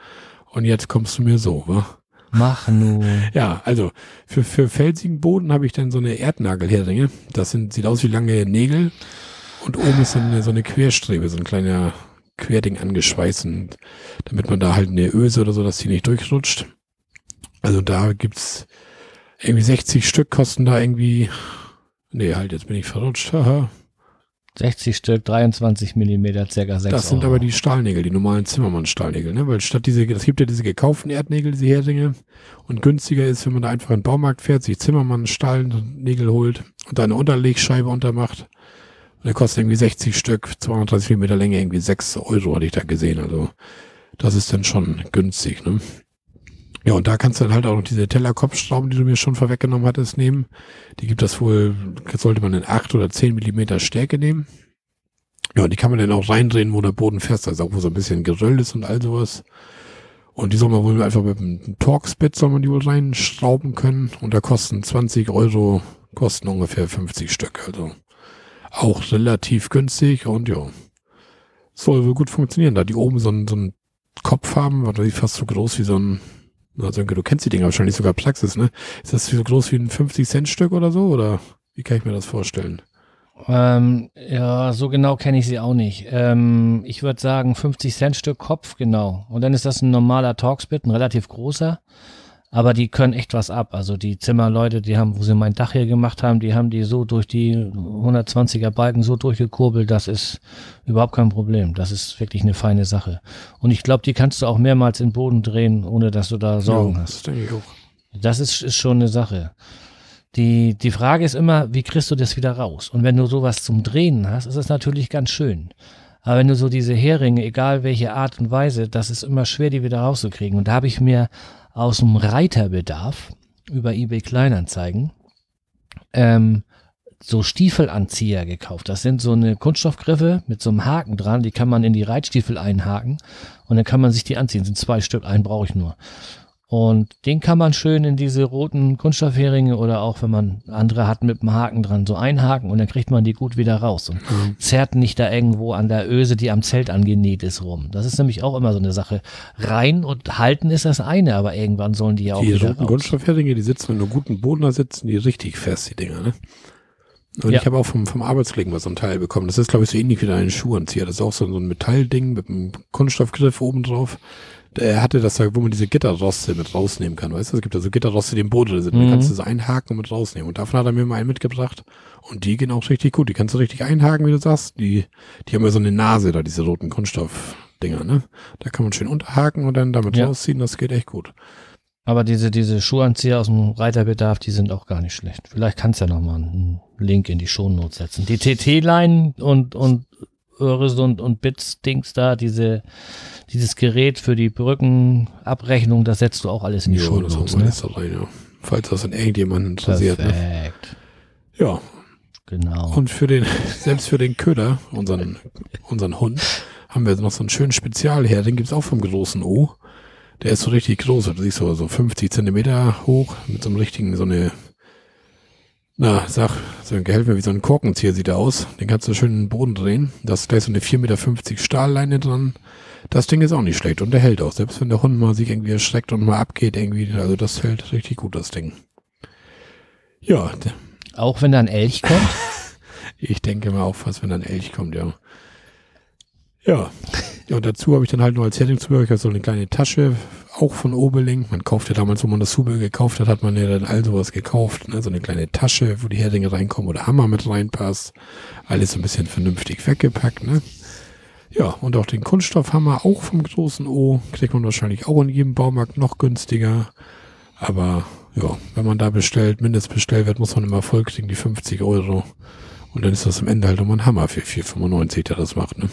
Und jetzt kommst du mir so, wa? Mach nur. Ja, also für, für felsigen Boden habe ich dann so eine Erdnagelheringe. Das sind, sieht aus wie lange Nägel. Und oben ist so eine, so eine Querstrebe, so ein kleiner Querding angeschweißt, damit man da halt eine Öse oder so, dass die nicht durchrutscht. Also da gibt's irgendwie sechzig Stück kosten da irgendwie, nee, halt, jetzt bin ich verrutscht, haha. sechzig Stück, dreiundzwanzig Millimeter, circa sechs Euro. Das sind aber die Stahlnägel, die normalen Zimmermann-Stahlnägel, ne? Weil statt diese, es gibt ja diese gekauften Erdnägel, diese Heringe. Und günstiger ist, wenn man da einfach in den Baumarkt fährt, sich Zimmermann-Stahlnägel holt und da eine Unterlegscheibe untermacht. Der kostet irgendwie sechzig Stück, zweihundertdreißig Millimeter Länge, irgendwie sechs Euro, hatte ich da gesehen. Also das ist dann schon günstig, ne? Ja, und da kannst du dann halt auch noch diese Tellerkopfschrauben, die du mir schon vorweggenommen hattest, nehmen. Die gibt das wohl, sollte man in acht oder zehn Millimeter Stärke nehmen. Ja, und die kann man dann auch reindrehen, wo der Boden fest ist, auch wo so ein bisschen Geröll ist und all sowas. Und die soll man wohl einfach mit einem Torx-Bit soll man die wohl reinschrauben können. Und da kosten zwanzig Euro, kosten ungefähr fünfzig Stück, also auch relativ günstig und ja, soll wohl gut funktionieren. Da die oben so einen, so einen Kopf haben, was weiß ich, fast so groß wie so ein, also du kennst die Dinger wahrscheinlich sogar Praxis, ne? Ist das so groß wie ein fünfzig Cent Stück oder so, oder wie kann ich mir das vorstellen? Ähm, ja, so genau kenne ich sie auch nicht. Ähm, ich würde sagen fünfzig Cent Stück Kopf, genau. Und dann ist das ein normaler Torx-Bit, ein relativ großer. Aber die können echt was ab. Also die Zimmerleute, die haben, wo sie mein Dach hier gemacht haben, die haben die so durch die hundertzwanziger Balken so durchgekurbelt, das ist überhaupt kein Problem. Das ist wirklich eine feine Sache. Und ich glaube, die kannst du auch mehrmals in den Boden drehen, ohne dass du da Sorgen ja, hast. Das, das ist, ist schon eine Sache. Die, die Frage ist immer, wie kriegst du das wieder raus? Und wenn du sowas zum Drehen hast, ist es natürlich ganz schön. Aber wenn du so diese Heringe, egal welche Art und Weise, das ist immer schwer, die wieder rauszukriegen. Und da habe ich mir aus dem Reiterbedarf über eBay Kleinanzeigen ähm, so Stiefelanzieher gekauft. Das sind so eine Kunststoffgriffe mit so einem Haken dran, die kann man in die Reitstiefel einhaken und dann kann man sich die anziehen. Das sind zwei Stück, einen brauche ich nur. Und den kann man schön in diese roten Kunststoffheringe oder auch, wenn man andere hat, mit dem Haken dran so einhaken und dann kriegt man die gut wieder raus und mhm. zerrt nicht da irgendwo an der Öse, die am Zelt angenäht ist, rum. Das ist nämlich auch immer so eine Sache. Rein und halten ist das eine, aber irgendwann sollen die ja auch die wieder raus. Die roten Kunststoffheringe, die sitzen, wenn du guten Boden da sitzen, die richtig fest, die Dinger, ne? Und ja. Ich habe auch vom, vom Arbeitskollegen mal so ein Teil bekommen. Das ist, glaube ich, so ähnlich wie deinen Schuhanzieher. Das ist auch so, so ein Metallding mit einem Kunststoffgriff oben drauf. Er hatte das, wo man diese Gitterroste mit rausnehmen kann, weißt du? Es gibt ja so Gitterroste, die im Boden sind. Mhm. Da kannst du so einhaken und mit rausnehmen. Und davon hat er mir mal einen mitgebracht. Und die gehen auch richtig gut. Die kannst du richtig einhaken, wie du sagst. Die, die haben ja so eine Nase da, diese roten Kunststoffdinger, ne? Da kann man schön unterhaken und dann damit ja. rausziehen. Das geht echt gut. Aber diese, diese Schuhanzieher aus dem Reiterbedarf, die sind auch gar nicht schlecht. Vielleicht kannst du ja nochmal einen Link in die Shownotes setzen. Die T T-Line und, und, Öresund und Bits-Dings da, diese, dieses Gerät für die Brückenabrechnung, das setzt du auch alles in die Schule. Ne? Ja. Falls das dann irgendjemanden interessiert. Perfekt. Ne? Ja. Genau. Und für den, selbst für den Köder, unseren, unseren Hund, haben wir noch so einen schönen Spezialherd, den gibt es auch vom großen O. Der ist so richtig groß, du siehst so, so fünfzig Zentimeter hoch, mit so einem richtigen, so eine, na, sag, so ein Gehälfer wie so ein Korkenzieher sieht er aus. Den kannst du schön in den Boden drehen. Da ist gleich so eine vier Meter fünfzig Stahlleine dran. Das Ding ist auch nicht schlecht und der hält auch. Selbst wenn der Hund mal sich irgendwie erschreckt und mal abgeht irgendwie. Also das hält richtig gut, das Ding. Ja. Auch wenn da ein Elch kommt? Ich denke mal auch fast, wenn da ein Elch kommt, ja. Ja. Ja, und dazu habe ich dann halt noch als Heringsbehör so eine kleine Tasche, auch von Obelink. Man kaufte damals, wo man das Zubehör gekauft hat, hat man ja dann all sowas gekauft. Ne? So eine kleine Tasche, wo die Heringe reinkommen oder Hammer mit reinpasst. Alles so ein bisschen vernünftig weggepackt. Ne? Ja, und auch den Kunststoffhammer, auch vom großen O, kriegt man wahrscheinlich auch in jedem Baumarkt noch günstiger. Aber ja, wenn man da bestellt, Mindestbestellwert, muss man immer voll kriegen, die fünfzig Euro. Und dann ist das am Ende halt nochmal ein Hammer für vier Euro fünfundneunzig, der das macht. Ne?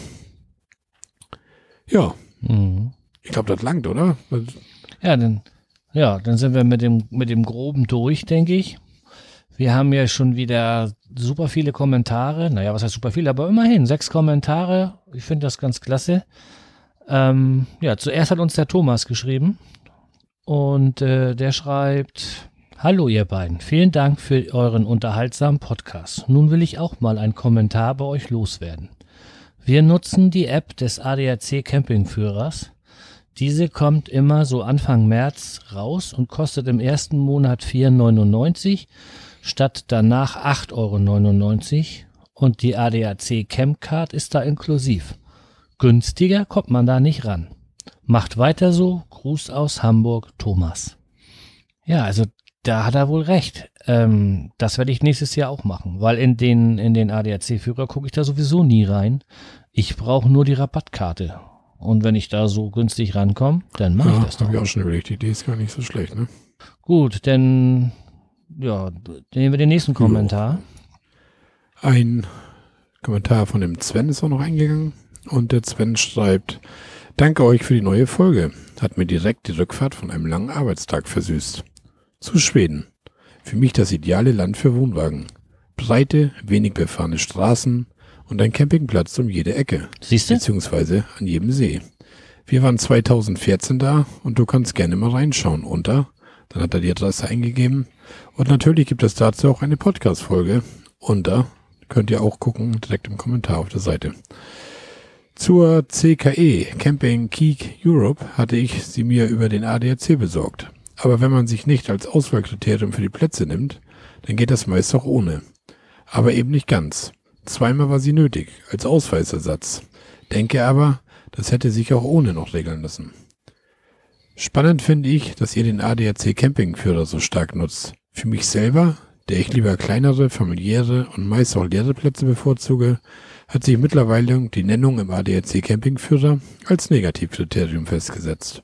Ja, mhm. Ich glaube, das langt, oder? Ja, dann, ja, dann sind wir mit dem, mit dem Groben durch, denke ich. Wir haben ja schon wieder super viele Kommentare. Naja, was heißt super viele? Aber immerhin sechs Kommentare. Ich finde das ganz klasse. Ähm, ja, zuerst hat uns der Thomas geschrieben. Und äh, der schreibt: Hallo ihr beiden, vielen Dank für euren unterhaltsamen Podcast. Nun will ich auch mal einen Kommentar bei euch loswerden. Wir nutzen die App des A D A C Campingführers. Diese kommt immer so Anfang März raus und kostet im ersten Monat vier neunundneunzig statt danach acht neunundneunzig Euro und die A D A C Campcard ist da inklusiv. Günstiger kommt man da nicht ran. Macht weiter so. Gruß aus Hamburg, Thomas. Ja, also da hat er wohl recht. Ähm, das werde ich nächstes Jahr auch machen, weil in den, in den A D A C-Führer gucke ich da sowieso nie rein. Ich brauche nur die Rabattkarte. Und wenn ich da so günstig rankomme, dann mache ja, ich das doch. Hab ich auch schon überlegt. Die Idee ist gar nicht so schlecht, ne? Gut, dann ja, nehmen wir den nächsten Kommentar. Jo. Ein Kommentar von dem Sven ist auch noch eingegangen. Und der Sven schreibt: Danke euch für die neue Folge. Hat mir direkt die Rückfahrt von einem langen Arbeitstag versüßt. Zu Schweden. Für mich das ideale Land für Wohnwagen. Breite, wenig befahrene Straßen und ein Campingplatz um jede Ecke. Siehst du? Beziehungsweise an jedem See. Wir waren zweitausendvierzehn da und du kannst gerne mal reinschauen unter. Dann hat er die Adresse eingegeben. Und natürlich gibt es dazu auch eine Podcast-Folge unter. Könnt ihr auch gucken, direkt im Kommentar auf der Seite. Zur C K E, Camping Geek Europe, hatte ich sie mir über den A D A C besorgt. Aber wenn man sich nicht als Auswahlkriterium für die Plätze nimmt, dann geht das meist auch ohne. Aber eben nicht ganz. Zweimal war sie nötig, als Ausweisersatz. Denke aber, das hätte sich auch ohne noch regeln lassen. Spannend finde ich, dass ihr den A D A C Campingführer so stark nutzt. Für mich selber, der ich lieber kleinere, familiäre und meist auch leere Plätze bevorzuge, hat sich mittlerweile die Nennung im A D A C Campingführer als Negativkriterium festgesetzt.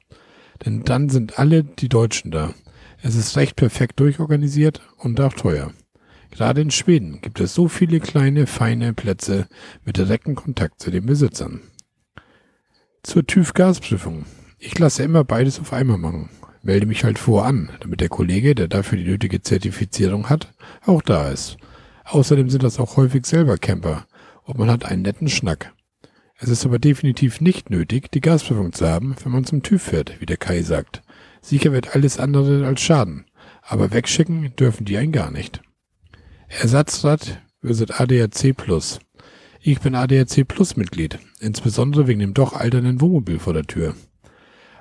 Denn dann sind alle die Deutschen da. Es ist recht perfekt durchorganisiert und auch teuer. Gerade in Schweden gibt es so viele kleine, feine Plätze mit direktem Kontakt zu den Besitzern. Zur T Ü V-Gasprüfung. Ich lasse immer beides auf einmal machen. Melde mich halt voran, damit der Kollege, der dafür die nötige Zertifizierung hat, auch da ist. Außerdem sind das auch häufig selber Camper und man hat einen netten Schnack. Es ist aber definitiv nicht nötig, die Gasprüfung zu haben, wenn man zum T Ü V fährt, wie der Kai sagt. Sicher wird alles andere als Schaden, aber wegschicken dürfen die einen gar nicht. Ersatzrad versus A D A C Plus. Ich bin A D A C Plus Mitglied, insbesondere wegen dem doch alternden Wohnmobil vor der Tür.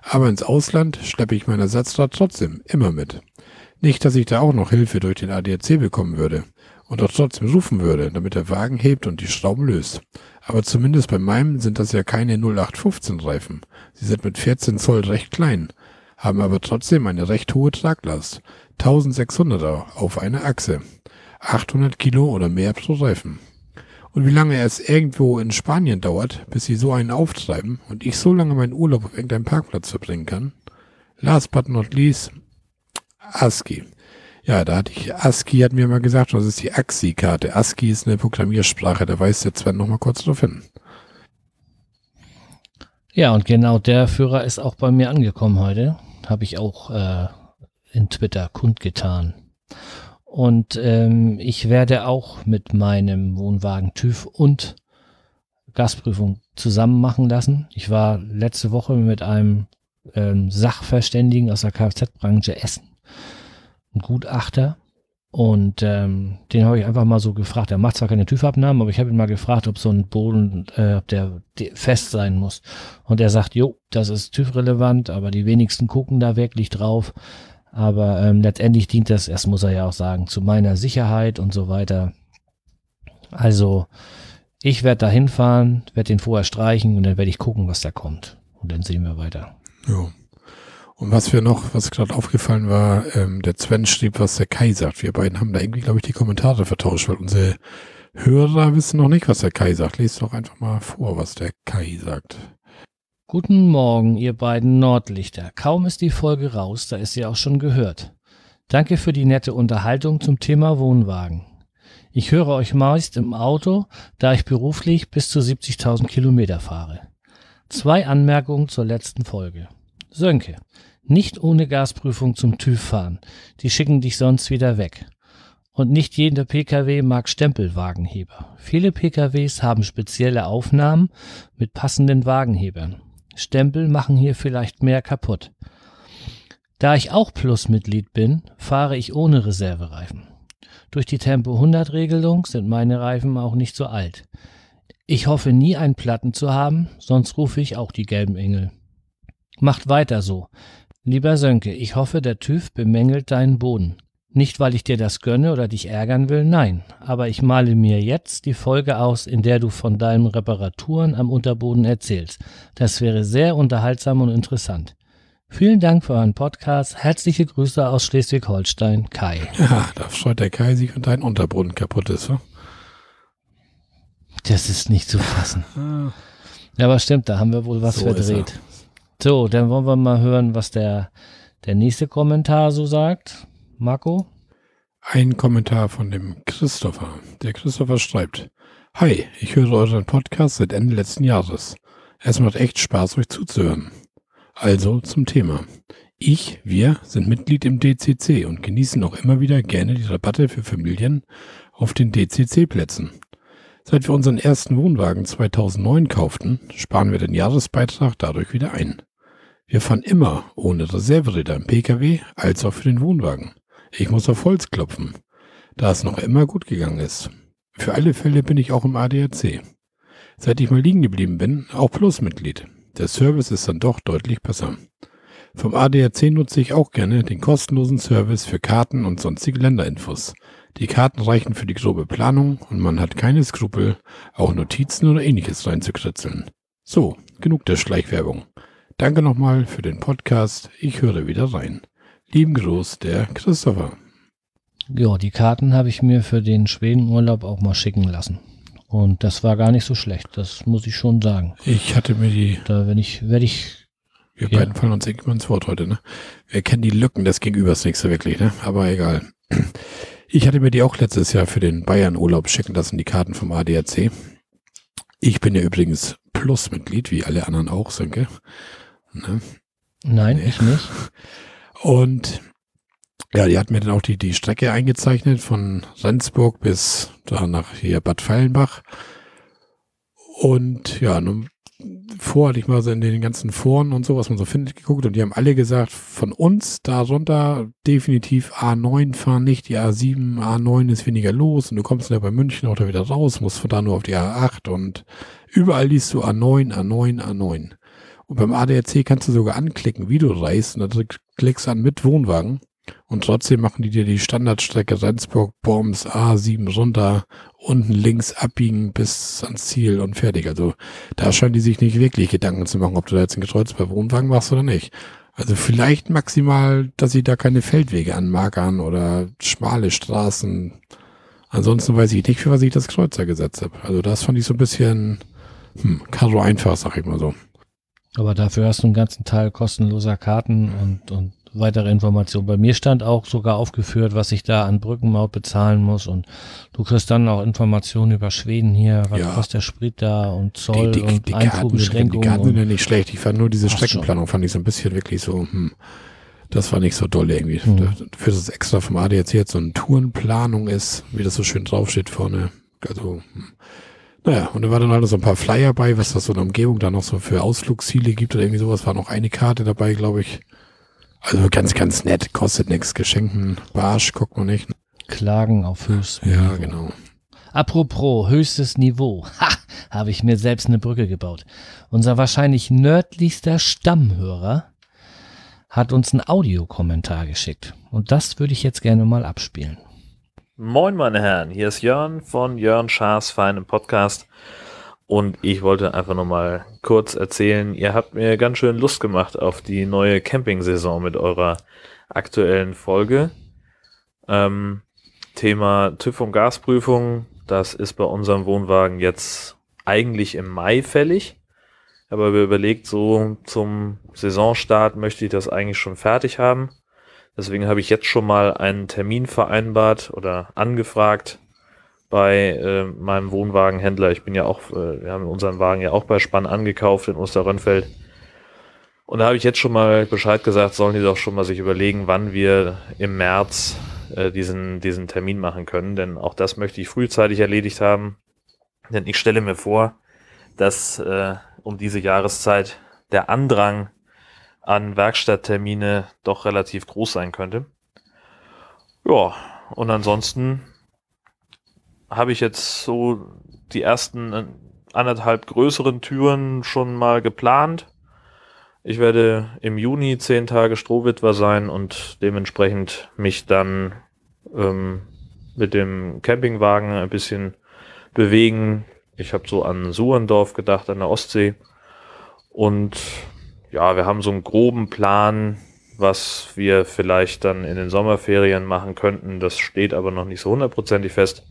Aber ins Ausland schleppe ich mein Ersatzrad trotzdem immer mit. Nicht, dass ich da auch noch Hilfe durch den A D A C bekommen würde und auch trotzdem rufen würde, damit der Wagen hebt und die Schrauben löst. Aber zumindest bei meinem sind das ja keine null acht fünfzehn Reifen. Sie sind mit vierzehn Zoll recht klein, haben aber trotzdem eine recht hohe Traglast. eintausendsechshunderter auf einer Achse. achthundert Kilo oder mehr pro Reifen. Und wie lange es irgendwo in Spanien dauert, bis sie so einen auftreiben und ich so lange meinen Urlaub auf irgendeinem Parkplatz verbringen kann. Last but not least, A S C I. Ja, da hatte ich, A S C I hat mir mal gesagt, das ist die A X I-Karte. A S C I ist eine Programmiersprache, da weist der Sven nochmal kurz drauf hin. Ja, und genau der Führer ist auch bei mir angekommen heute. Habe ich auch äh, in Twitter kundgetan. Und ähm, ich werde auch mit meinem Wohnwagen T Ü V und Gasprüfung zusammen machen lassen. Ich war letzte Woche mit einem ähm, Sachverständigen aus der Kfz-Branche Essen, ein Gutachter. Und ähm, den habe ich einfach mal so gefragt. Er macht zwar keine T Ü V-Abnahmen, aber ich habe ihn mal gefragt, ob so ein Boden, äh, ob der fest sein muss. Und er sagt, jo, das ist T Ü V-relevant, aber die wenigsten gucken da wirklich drauf. Aber ähm, letztendlich dient das, das muss er ja auch sagen, zu meiner Sicherheit und so weiter. Also ich werde da hinfahren, werde den vorher streichen und dann werde ich gucken, was da kommt. Und dann sehen wir weiter. Ja. Und was wir noch, was gerade aufgefallen war, ähm, der Sven schrieb, was der Kai sagt. Wir beiden haben da irgendwie, glaube ich, die Kommentare vertauscht, weil unsere Hörer wissen noch nicht, was der Kai sagt. Lest doch einfach mal vor, was der Kai sagt. Guten Morgen, ihr beiden Nordlichter. Kaum ist die Folge raus, da ist sie auch schon gehört. Danke für die nette Unterhaltung zum Thema Wohnwagen. Ich höre euch meist im Auto, da ich beruflich bis zu siebzigtausend Kilometer fahre. Zwei Anmerkungen zur letzten Folge. Sönke, nicht ohne Gasprüfung zum T Ü V fahren. Die schicken dich sonst wieder weg. und nicht jeder P K W mag Stempelwagenheber. Viele P K Ws haben spezielle Aufnahmen mit passenden Wagenhebern. Stempel machen hier vielleicht mehr kaputt. Da ich auch Plus-Mitglied bin, fahre ich ohne Reservereifen. Durch die Tempo hundert Regelung sind meine Reifen auch nicht so alt. Ich hoffe nie einen Platten zu haben, sonst rufe ich auch die gelben Engel. Macht weiter so. Lieber Sönke, ich hoffe, der TÜV bemängelt deinen Boden. Nicht, weil ich dir das gönne oder dich ärgern will, nein, aber ich male mir jetzt die Folge aus, in der du von deinen Reparaturen am Unterboden erzählst. Das wäre sehr unterhaltsam und interessant. Vielen Dank für euren Podcast. Herzliche Grüße aus Schleswig-Holstein, Kai. Ja, da freut der Kai sich, wenn dein Unterboden kaputt ist. Oder? Das ist nicht zu fassen. Ja, aber stimmt, da haben wir wohl was so verdreht. So, dann wollen wir mal hören, was der, der nächste Kommentar so sagt. Marco? Ein Kommentar von dem Christopher. Der Christopher schreibt: Hi, ich höre euren Podcast seit Ende letzten Jahres. Es macht echt Spaß, euch zuzuhören. Also zum Thema. Ich, wir sind Mitglied im D C C und genießen auch immer wieder gerne die Rabatte für Familien auf den D C C-Plätzen. Seit wir unseren ersten Wohnwagen zweitausendneun kauften, sparen wir den Jahresbeitrag dadurch wieder ein. Wir fahren immer ohne Reserveräder im P K W als auch für den Wohnwagen. Ich muss auf Holz klopfen, da es noch immer gut gegangen ist. Für alle Fälle bin ich auch im A D A C. Seit ich mal liegen geblieben bin, auch Plus-Mitglied. Der Service ist dann doch deutlich besser. Vom A D A C nutze ich auch gerne den kostenlosen Service für Karten und sonstige Länderinfos. Die Karten reichen für die grobe Planung und man hat keine Skrupel, auch Notizen oder ähnliches reinzukritzeln. So, genug der Schleichwerbung. Danke nochmal für den Podcast. Ich höre wieder rein. Lieben Gruß, der Christopher. Ja, die Karten habe ich mir für den Schwedenurlaub auch mal schicken lassen. Und das war gar nicht so schlecht, das muss ich schon sagen. Ich hatte mir die... Da wenn ich, werde ich... Wir ja. beiden fallen uns irgendwann ins Wort heute, ne? Wir kennen die Lücken des Gegenübers nicht so wirklich, ne? Aber egal. Ich hatte mir die auch letztes Jahr für den Bayern-Urlaub schicken lassen, die Karten vom A D A C. Ich bin ja übrigens Plus-Mitglied, wie alle anderen auch, Sönke. Ne? Nein, nee. ich nicht. Und... Ja, die hat mir dann auch die, die Strecke eingezeichnet von Rendsburg bis da nach hier Bad Fallenbach. Und ja, nun, vorher hatte ich mal so in den ganzen Foren und so, was man so findet, geguckt und die haben alle gesagt, von uns da runter definitiv A neun fahren nicht, die A sieben, A neun ist weniger los und du kommst ja bei München auch da wieder raus, musst von da nur auf die A acht und überall liest du A neun, A neun, A neun. Und beim A D A C kannst du sogar anklicken, wie du reist und dann klickst du an mit Wohnwagen. Und trotzdem machen die dir die Standardstrecke Rendsburg-Borms A sieben runter, unten links abbiegen bis ans Ziel und fertig. Also da scheinen die sich nicht wirklich Gedanken zu machen, ob du da jetzt einen Kreuzberg-Wohnwagen machst oder nicht. Also vielleicht maximal, dass sie da keine Feldwege anmarkern oder schmale Straßen. Ansonsten weiß ich nicht, für was ich das Kreuzer gesetzt habe. Also das fand ich so ein bisschen hm, Karo einfach, sag ich mal so. Aber dafür hast du einen ganzen Teil kostenloser Karten und, und weitere Informationen. Bei mir stand auch sogar aufgeführt, was ich da an Brückenmaut bezahlen muss und du kriegst dann auch Informationen über Schweden hier, was ja. kostet der Sprit da und Zoll die, die, und die Einfuhrbeschränkungen. Die Karten sind ja nicht schlecht, ich fand nur diese Streckenplanung, fand ich so ein bisschen wirklich so, hm, das war nicht so doll irgendwie. Hm. Für das extra vom A D A C jetzt so eine Tourenplanung ist, wie das so schön draufsteht vorne, also hm. Naja, und da waren dann halt so ein paar Flyer bei, was das so in der Umgebung da noch so für Ausflugsziele gibt oder irgendwie sowas, war noch eine Karte dabei, glaube ich. Also ganz, ganz nett, kostet nichts, Geschenken, Barsch, guckt man nicht. Klagen auf höchstem Niveau. Ja, genau. Apropos höchstes Niveau, ha, habe ich mir selbst eine Brücke gebaut. Unser wahrscheinlich nördlichster Stammhörer hat uns einen Audiokommentar geschickt und das würde ich jetzt gerne mal abspielen. Moin meine Herren, hier ist Jörn von Jörn Schaas feinem Podcast und ich wollte einfach nochmal kurz erzählen, ihr habt mir ganz schön Lust gemacht auf die neue Camping-Saison mit eurer aktuellen Folge. Ähm, Thema TÜV und Gasprüfung, das ist bei unserem Wohnwagen jetzt eigentlich im Mai fällig, aber wir überlegt, so zum Saisonstart möchte ich das eigentlich schon fertig haben. Deswegen habe ich jetzt schon mal einen Termin vereinbart oder angefragt bei äh, meinem Wohnwagenhändler. Ich bin ja auch, äh, wir haben unseren Wagen ja auch bei Spann angekauft in Osterrönfeld. Und da habe ich jetzt schon mal Bescheid gesagt, sollen die doch schon mal sich überlegen, wann wir im März äh, diesen, diesen Termin machen können, denn auch das möchte ich frühzeitig erledigt haben, denn ich stelle mir vor, dass äh, um diese Jahreszeit der Andrang an Werkstatttermine doch relativ groß sein könnte. Ja, und ansonsten habe ich jetzt so die ersten anderthalb größeren Touren schon mal geplant. Ich werde im Juni zehn Tage Strohwitwer sein und dementsprechend mich dann ähm, mit dem Campingwagen ein bisschen bewegen. Ich habe so an Suhrendorf gedacht, an der Ostsee. Und ja, wir haben so einen groben Plan, was wir vielleicht dann in den Sommerferien machen könnten. Das steht aber noch nicht so hundertprozentig fest.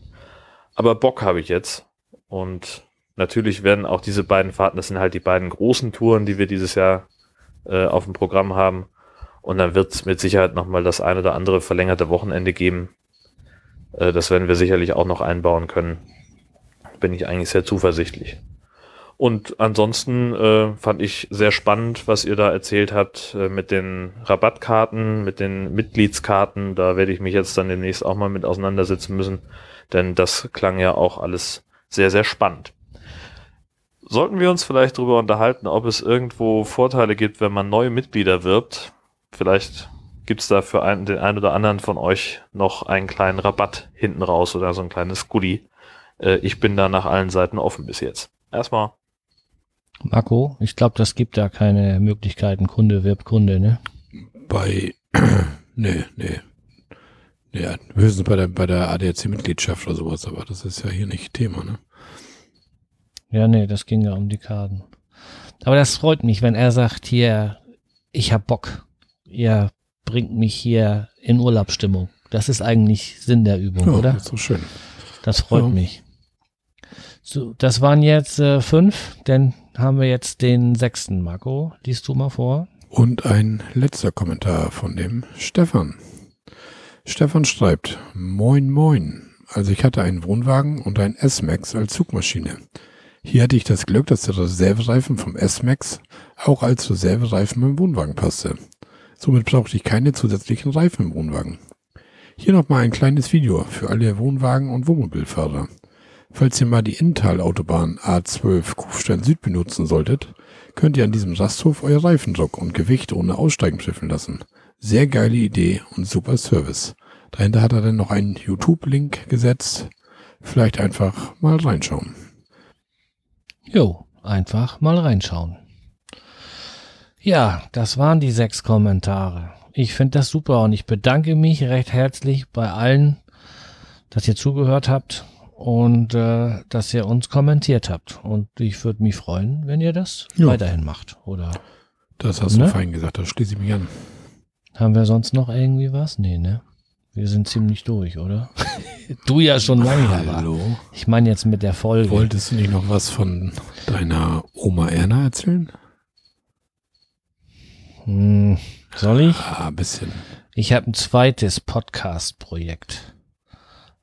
Aber Bock habe ich jetzt. Und natürlich werden auch diese beiden Fahrten, das sind halt die beiden großen Touren, die wir dieses Jahr äh, auf dem Programm haben. Und dann wird es mit Sicherheit nochmal das ein oder andere verlängerte Wochenende geben. Äh, das werden wir sicherlich auch noch einbauen können. Bin ich eigentlich sehr zuversichtlich. Und ansonsten äh, fand ich sehr spannend, was ihr da erzählt habt äh, mit den Rabattkarten, mit den Mitgliedskarten. Da werde ich mich jetzt dann demnächst auch mal mit auseinandersetzen müssen, denn das klang ja auch alles sehr, sehr spannend. Sollten wir uns vielleicht darüber unterhalten, ob es irgendwo Vorteile gibt, wenn man neue Mitglieder wirbt? Vielleicht gibt es da für einen, den einen oder anderen von euch noch einen kleinen Rabatt hinten raus oder so ein kleines Goodie. Äh, ich bin da nach allen Seiten offen bis jetzt. Erstmal. Marco, ich glaube, das gibt da keine Möglichkeiten. Kunde wirbt Kunde, ne? Bei, nee, nee. Ja, höchstens bei der, bei der A D A C-Mitgliedschaft oder sowas, aber das ist ja hier nicht Thema, ne? Ja, nee, das ging ja um die Karten. Aber das freut mich, wenn er sagt, hier, ich hab Bock. Ihr bringt mich hier in Urlaubsstimmung. Das ist eigentlich Sinn der Übung, ja, oder? Das ist so schön. Das freut ja. mich. So, das waren jetzt äh, fünf, dann haben wir jetzt den sechsten. Marco, liest du mal vor. Und ein letzter Kommentar von dem Stefan. Stefan schreibt, moin moin, also ich hatte einen Wohnwagen und ein S-Max als Zugmaschine. Hier hatte ich das Glück, dass der Reservereifen vom S-Max auch als Reservereifen im Wohnwagen passte. Somit brauchte ich keine zusätzlichen Reifen im Wohnwagen. Hier nochmal ein kleines Video für alle Wohnwagen- und Wohnmobilfahrer. Falls ihr mal die Inntal-Autobahn A zwölf Kufstein Süd benutzen solltet, könnt ihr an diesem Rasthof euer Reifendruck und Gewicht ohne Aussteigen prüfen lassen. Sehr geile Idee und super Service. Dahinter hat er dann noch einen YouTube-Link gesetzt. Vielleicht einfach mal reinschauen. Jo, einfach mal reinschauen. Ja, das waren die sechs Kommentare. Ich finde das super und ich bedanke mich recht herzlich bei allen, dass ihr zugehört habt. Und äh, dass ihr uns kommentiert habt. Und ich würde mich freuen, wenn ihr das ja. weiterhin macht. Oder, das hast ne? du fein gesagt, da schließe ich mich an. Haben wir sonst noch irgendwie was? Nee, ne? Wir sind ziemlich durch, oder? Du ja schon lange, hallo. Aber ich meine jetzt mit der Folge. Wolltest du nicht noch was von deiner Oma Erna erzählen? Hm, soll ich? Ah, ein bisschen. Ich habe ein zweites Podcast-Projekt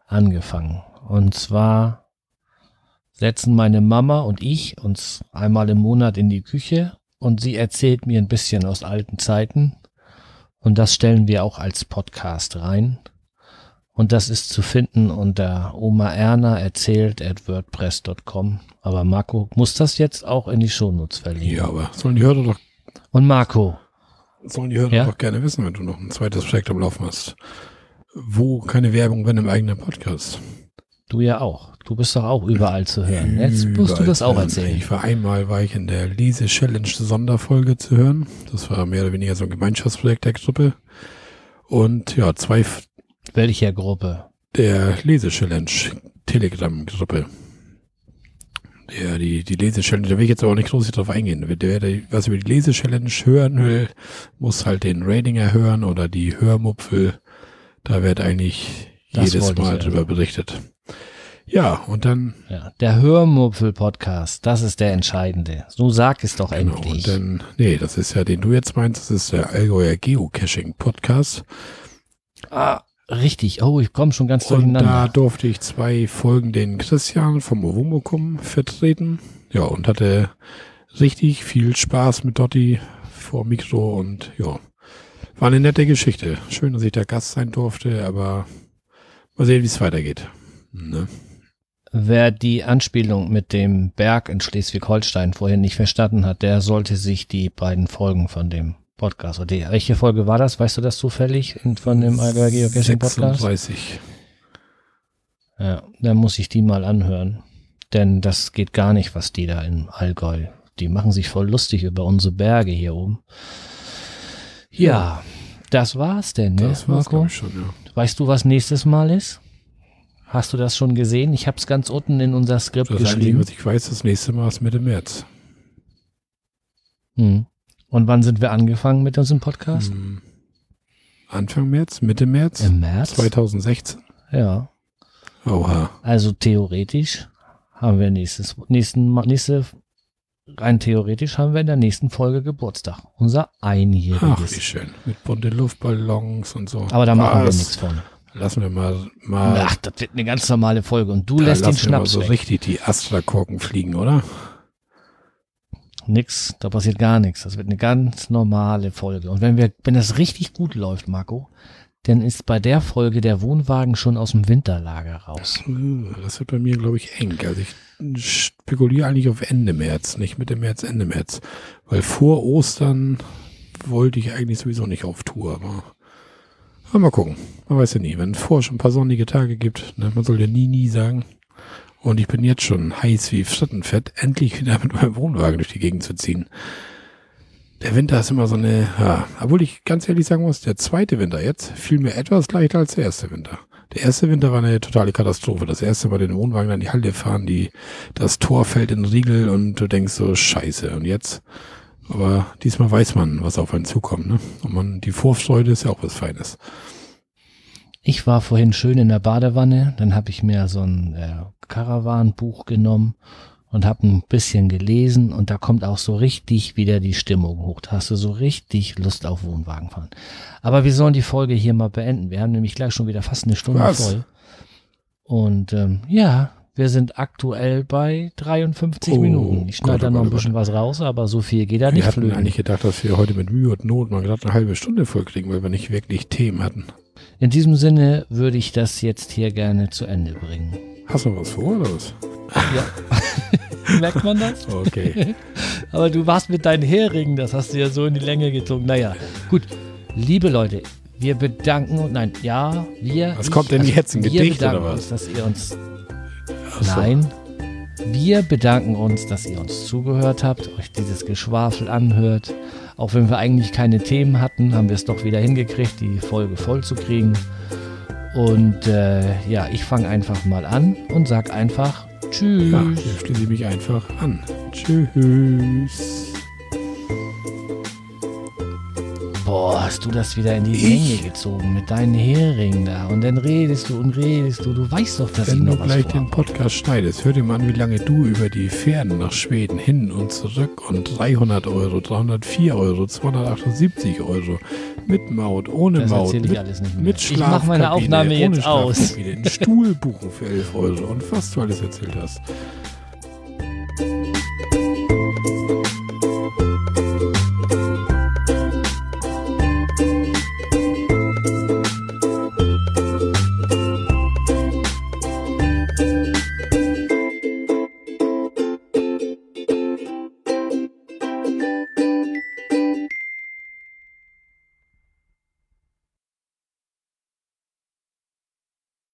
angefangen. Und zwar setzen meine Mama und ich uns einmal im Monat in die Küche und sie erzählt mir ein bisschen aus alten Zeiten. Und das stellen wir auch als Podcast rein. Und das ist zu finden unter Oma Erna erzählt at wordpress Punkt com. Aber Marco muss das jetzt auch in die Shownotes verlinken. Ja, aber sollen die Hörer doch... Und Marco? Sollen die Hörer ja? doch gerne wissen, wenn du noch ein zweites Projekt am Laufen hast. Wo keine Werbung, wenn im eigenen Podcast. Du ja auch. Du bist doch auch überall zu hören. Jetzt musst du das auch erzählen. Ich war einmal, war ich in der Lese-Challenge Sonderfolge zu hören. Das war mehr oder weniger so ein Gemeinschaftsprojekt der Gruppe. Und ja, zwei... F- Welcher Gruppe? Der Lese-Challenge Telegram-Gruppe. Ja, die, die Lese-Challenge, da will ich jetzt aber nicht groß drauf eingehen. Wer was über die Lese-Challenge hören will, muss halt den Ratinger hören oder die Hörmupfel. Da wird eigentlich das jedes Mal drüber also. berichtet. Ja, und dann... Ja, der Hörmupfel-Podcast, das ist der entscheidende. So sag es doch genau, endlich. Und dann, nee, das ist ja, den du jetzt meinst, das ist der Allgäuer Geocaching-Podcast. Ah, richtig. Oh, ich komme schon ganz und durcheinander. Und da durfte ich zwei Folgen den Christian vom Ovomokum vertreten. Ja, und hatte richtig viel Spaß mit Dotti vor Mikro und ja, War eine nette Geschichte. Schön, dass ich da Gast sein durfte, aber mal sehen, wie es weitergeht. Ne? Wer die Anspielung mit dem Berg in Schleswig-Holstein vorhin nicht verstanden hat, der sollte sich die beiden Folgen von dem Podcast, oder die, welche Folge war das? Weißt du das zufällig von dem Allgäu Geocaching-Podcast? sechsunddreißig. Ja, dann muss ich die mal anhören, denn das geht gar nicht, was die da im Allgäu, die machen sich voll lustig über unsere Berge hier oben. Ja, das war's denn, ne? Das war's, glaube ich, schon, ja. Weißt du, was nächstes Mal ist? Hast du das schon gesehen? Ich habe es ganz unten in unser Skript das geschrieben. Das, was ich weiß, das nächste Mal ist Mitte März. Hm. Und wann sind wir angefangen mit unserem Podcast? Hm. Anfang März, Mitte März? Im März? zwanzig sechzehn. Ja. Oha. Also theoretisch haben wir nächstes, nächsten, nächste... Rein theoretisch haben wir in der nächsten Folge Geburtstag. Unser einjähriges. Ach, wie schön. Mit bunten Luftballons und so. Aber da machen wir nichts von. Lassen wir mal, mal. Ach, das wird eine ganz normale Folge. Und du lässt den Schnaps weg. Da so richtig die Astra-Korken fliegen, oder? Nix, da passiert gar nichts. Das wird eine ganz normale Folge. Und wenn wir, wenn das richtig gut läuft, Marco, dann ist bei der Folge der Wohnwagen schon aus dem Winterlager raus. Das wird bei mir, glaube ich, eng. Also ich spekuliere eigentlich auf Ende März, nicht Mitte März, Ende März. Weil vor Ostern wollte ich eigentlich sowieso nicht auf Tour. Aber, aber mal gucken. Man weiß ja nie. Wenn es vorher schon ein paar sonnige Tage gibt, ne? Man soll ja nie, nie sagen. Und ich bin jetzt schon heiß wie Frittenfett, endlich wieder mit meinem Wohnwagen durch die Gegend zu ziehen. Der Winter ist immer so eine, ja, obwohl ich ganz ehrlich sagen muss, der zweite Winter jetzt fiel mir etwas leichter als der erste Winter. Der erste Winter war eine totale Katastrophe. Das erste Mal den Wohnwagen an die Halde fahren, die, das Tor fällt in den Riegel und du denkst so, scheiße. Und jetzt, aber diesmal weiß man, was auf einen zukommt, ne? Und man, die Vorfreude ist ja auch was Feines. Ich war vorhin schön in der Badewanne, dann habe ich mir so ein Caravan-Buch äh, genommen und habe ein bisschen gelesen und da kommt auch so richtig wieder die Stimmung hoch. Da hast du so richtig Lust auf Wohnwagenfahren. Aber wir sollen die Folge hier mal beenden. Wir haben nämlich gleich schon wieder fast eine Stunde Was? voll. Und ähm, ja, wir sind aktuell bei dreiundfünfzig oh, Minuten. Ich schneide da noch ein bisschen Gott. was raus, aber so viel geht da nicht flöten. Wir hatten eigentlich gedacht, dass wir heute mit Mühe und Not mal gerade eine halbe Stunde voll kriegen, weil wir nicht wirklich Themen hatten. In diesem Sinne würde ich das jetzt hier gerne zu Ende bringen. Hast du noch was vor oder was? Ja. Merkt man das? Okay. Aber du warst mit deinen Heringen, das hast du ja so in die Länge gezogen. Naja, gut. Liebe Leute, wir bedanken uns. Nein, ja, wir. Was ich, kommt denn also jetzt? Ein Gedicht oder was? Uns, dass ihr uns. Achso. Nein. Wir bedanken uns, dass ihr uns zugehört habt, euch dieses Geschwafel anhört. Auch wenn wir eigentlich keine Themen hatten, haben wir es doch wieder hingekriegt, die Folge voll zu kriegen. Und äh, ja, ich fange einfach mal an und sag einfach Tschüss. Ja, ich schließe mich einfach an. Tschüss. Boah, hast du das wieder in die Länge gezogen mit deinen Heringen da. Und dann redest du und redest du. Du weißt doch, dass ich noch was vorhabe. Wenn du gleich den Podcast schneidest, hör dir mal an, wie lange du über die Fähren nach Schweden hin und zurück und dreihundert Euro, dreihundertvier Euro, zweihundertachtundsiebzig Euro mit Maut, ohne das Maut, mit, alles nicht mit Schlafkabine, ich mach meine Aufnahme jetzt aus. Einen Stuhl buchen für elf Euro und was du alles erzählt hast.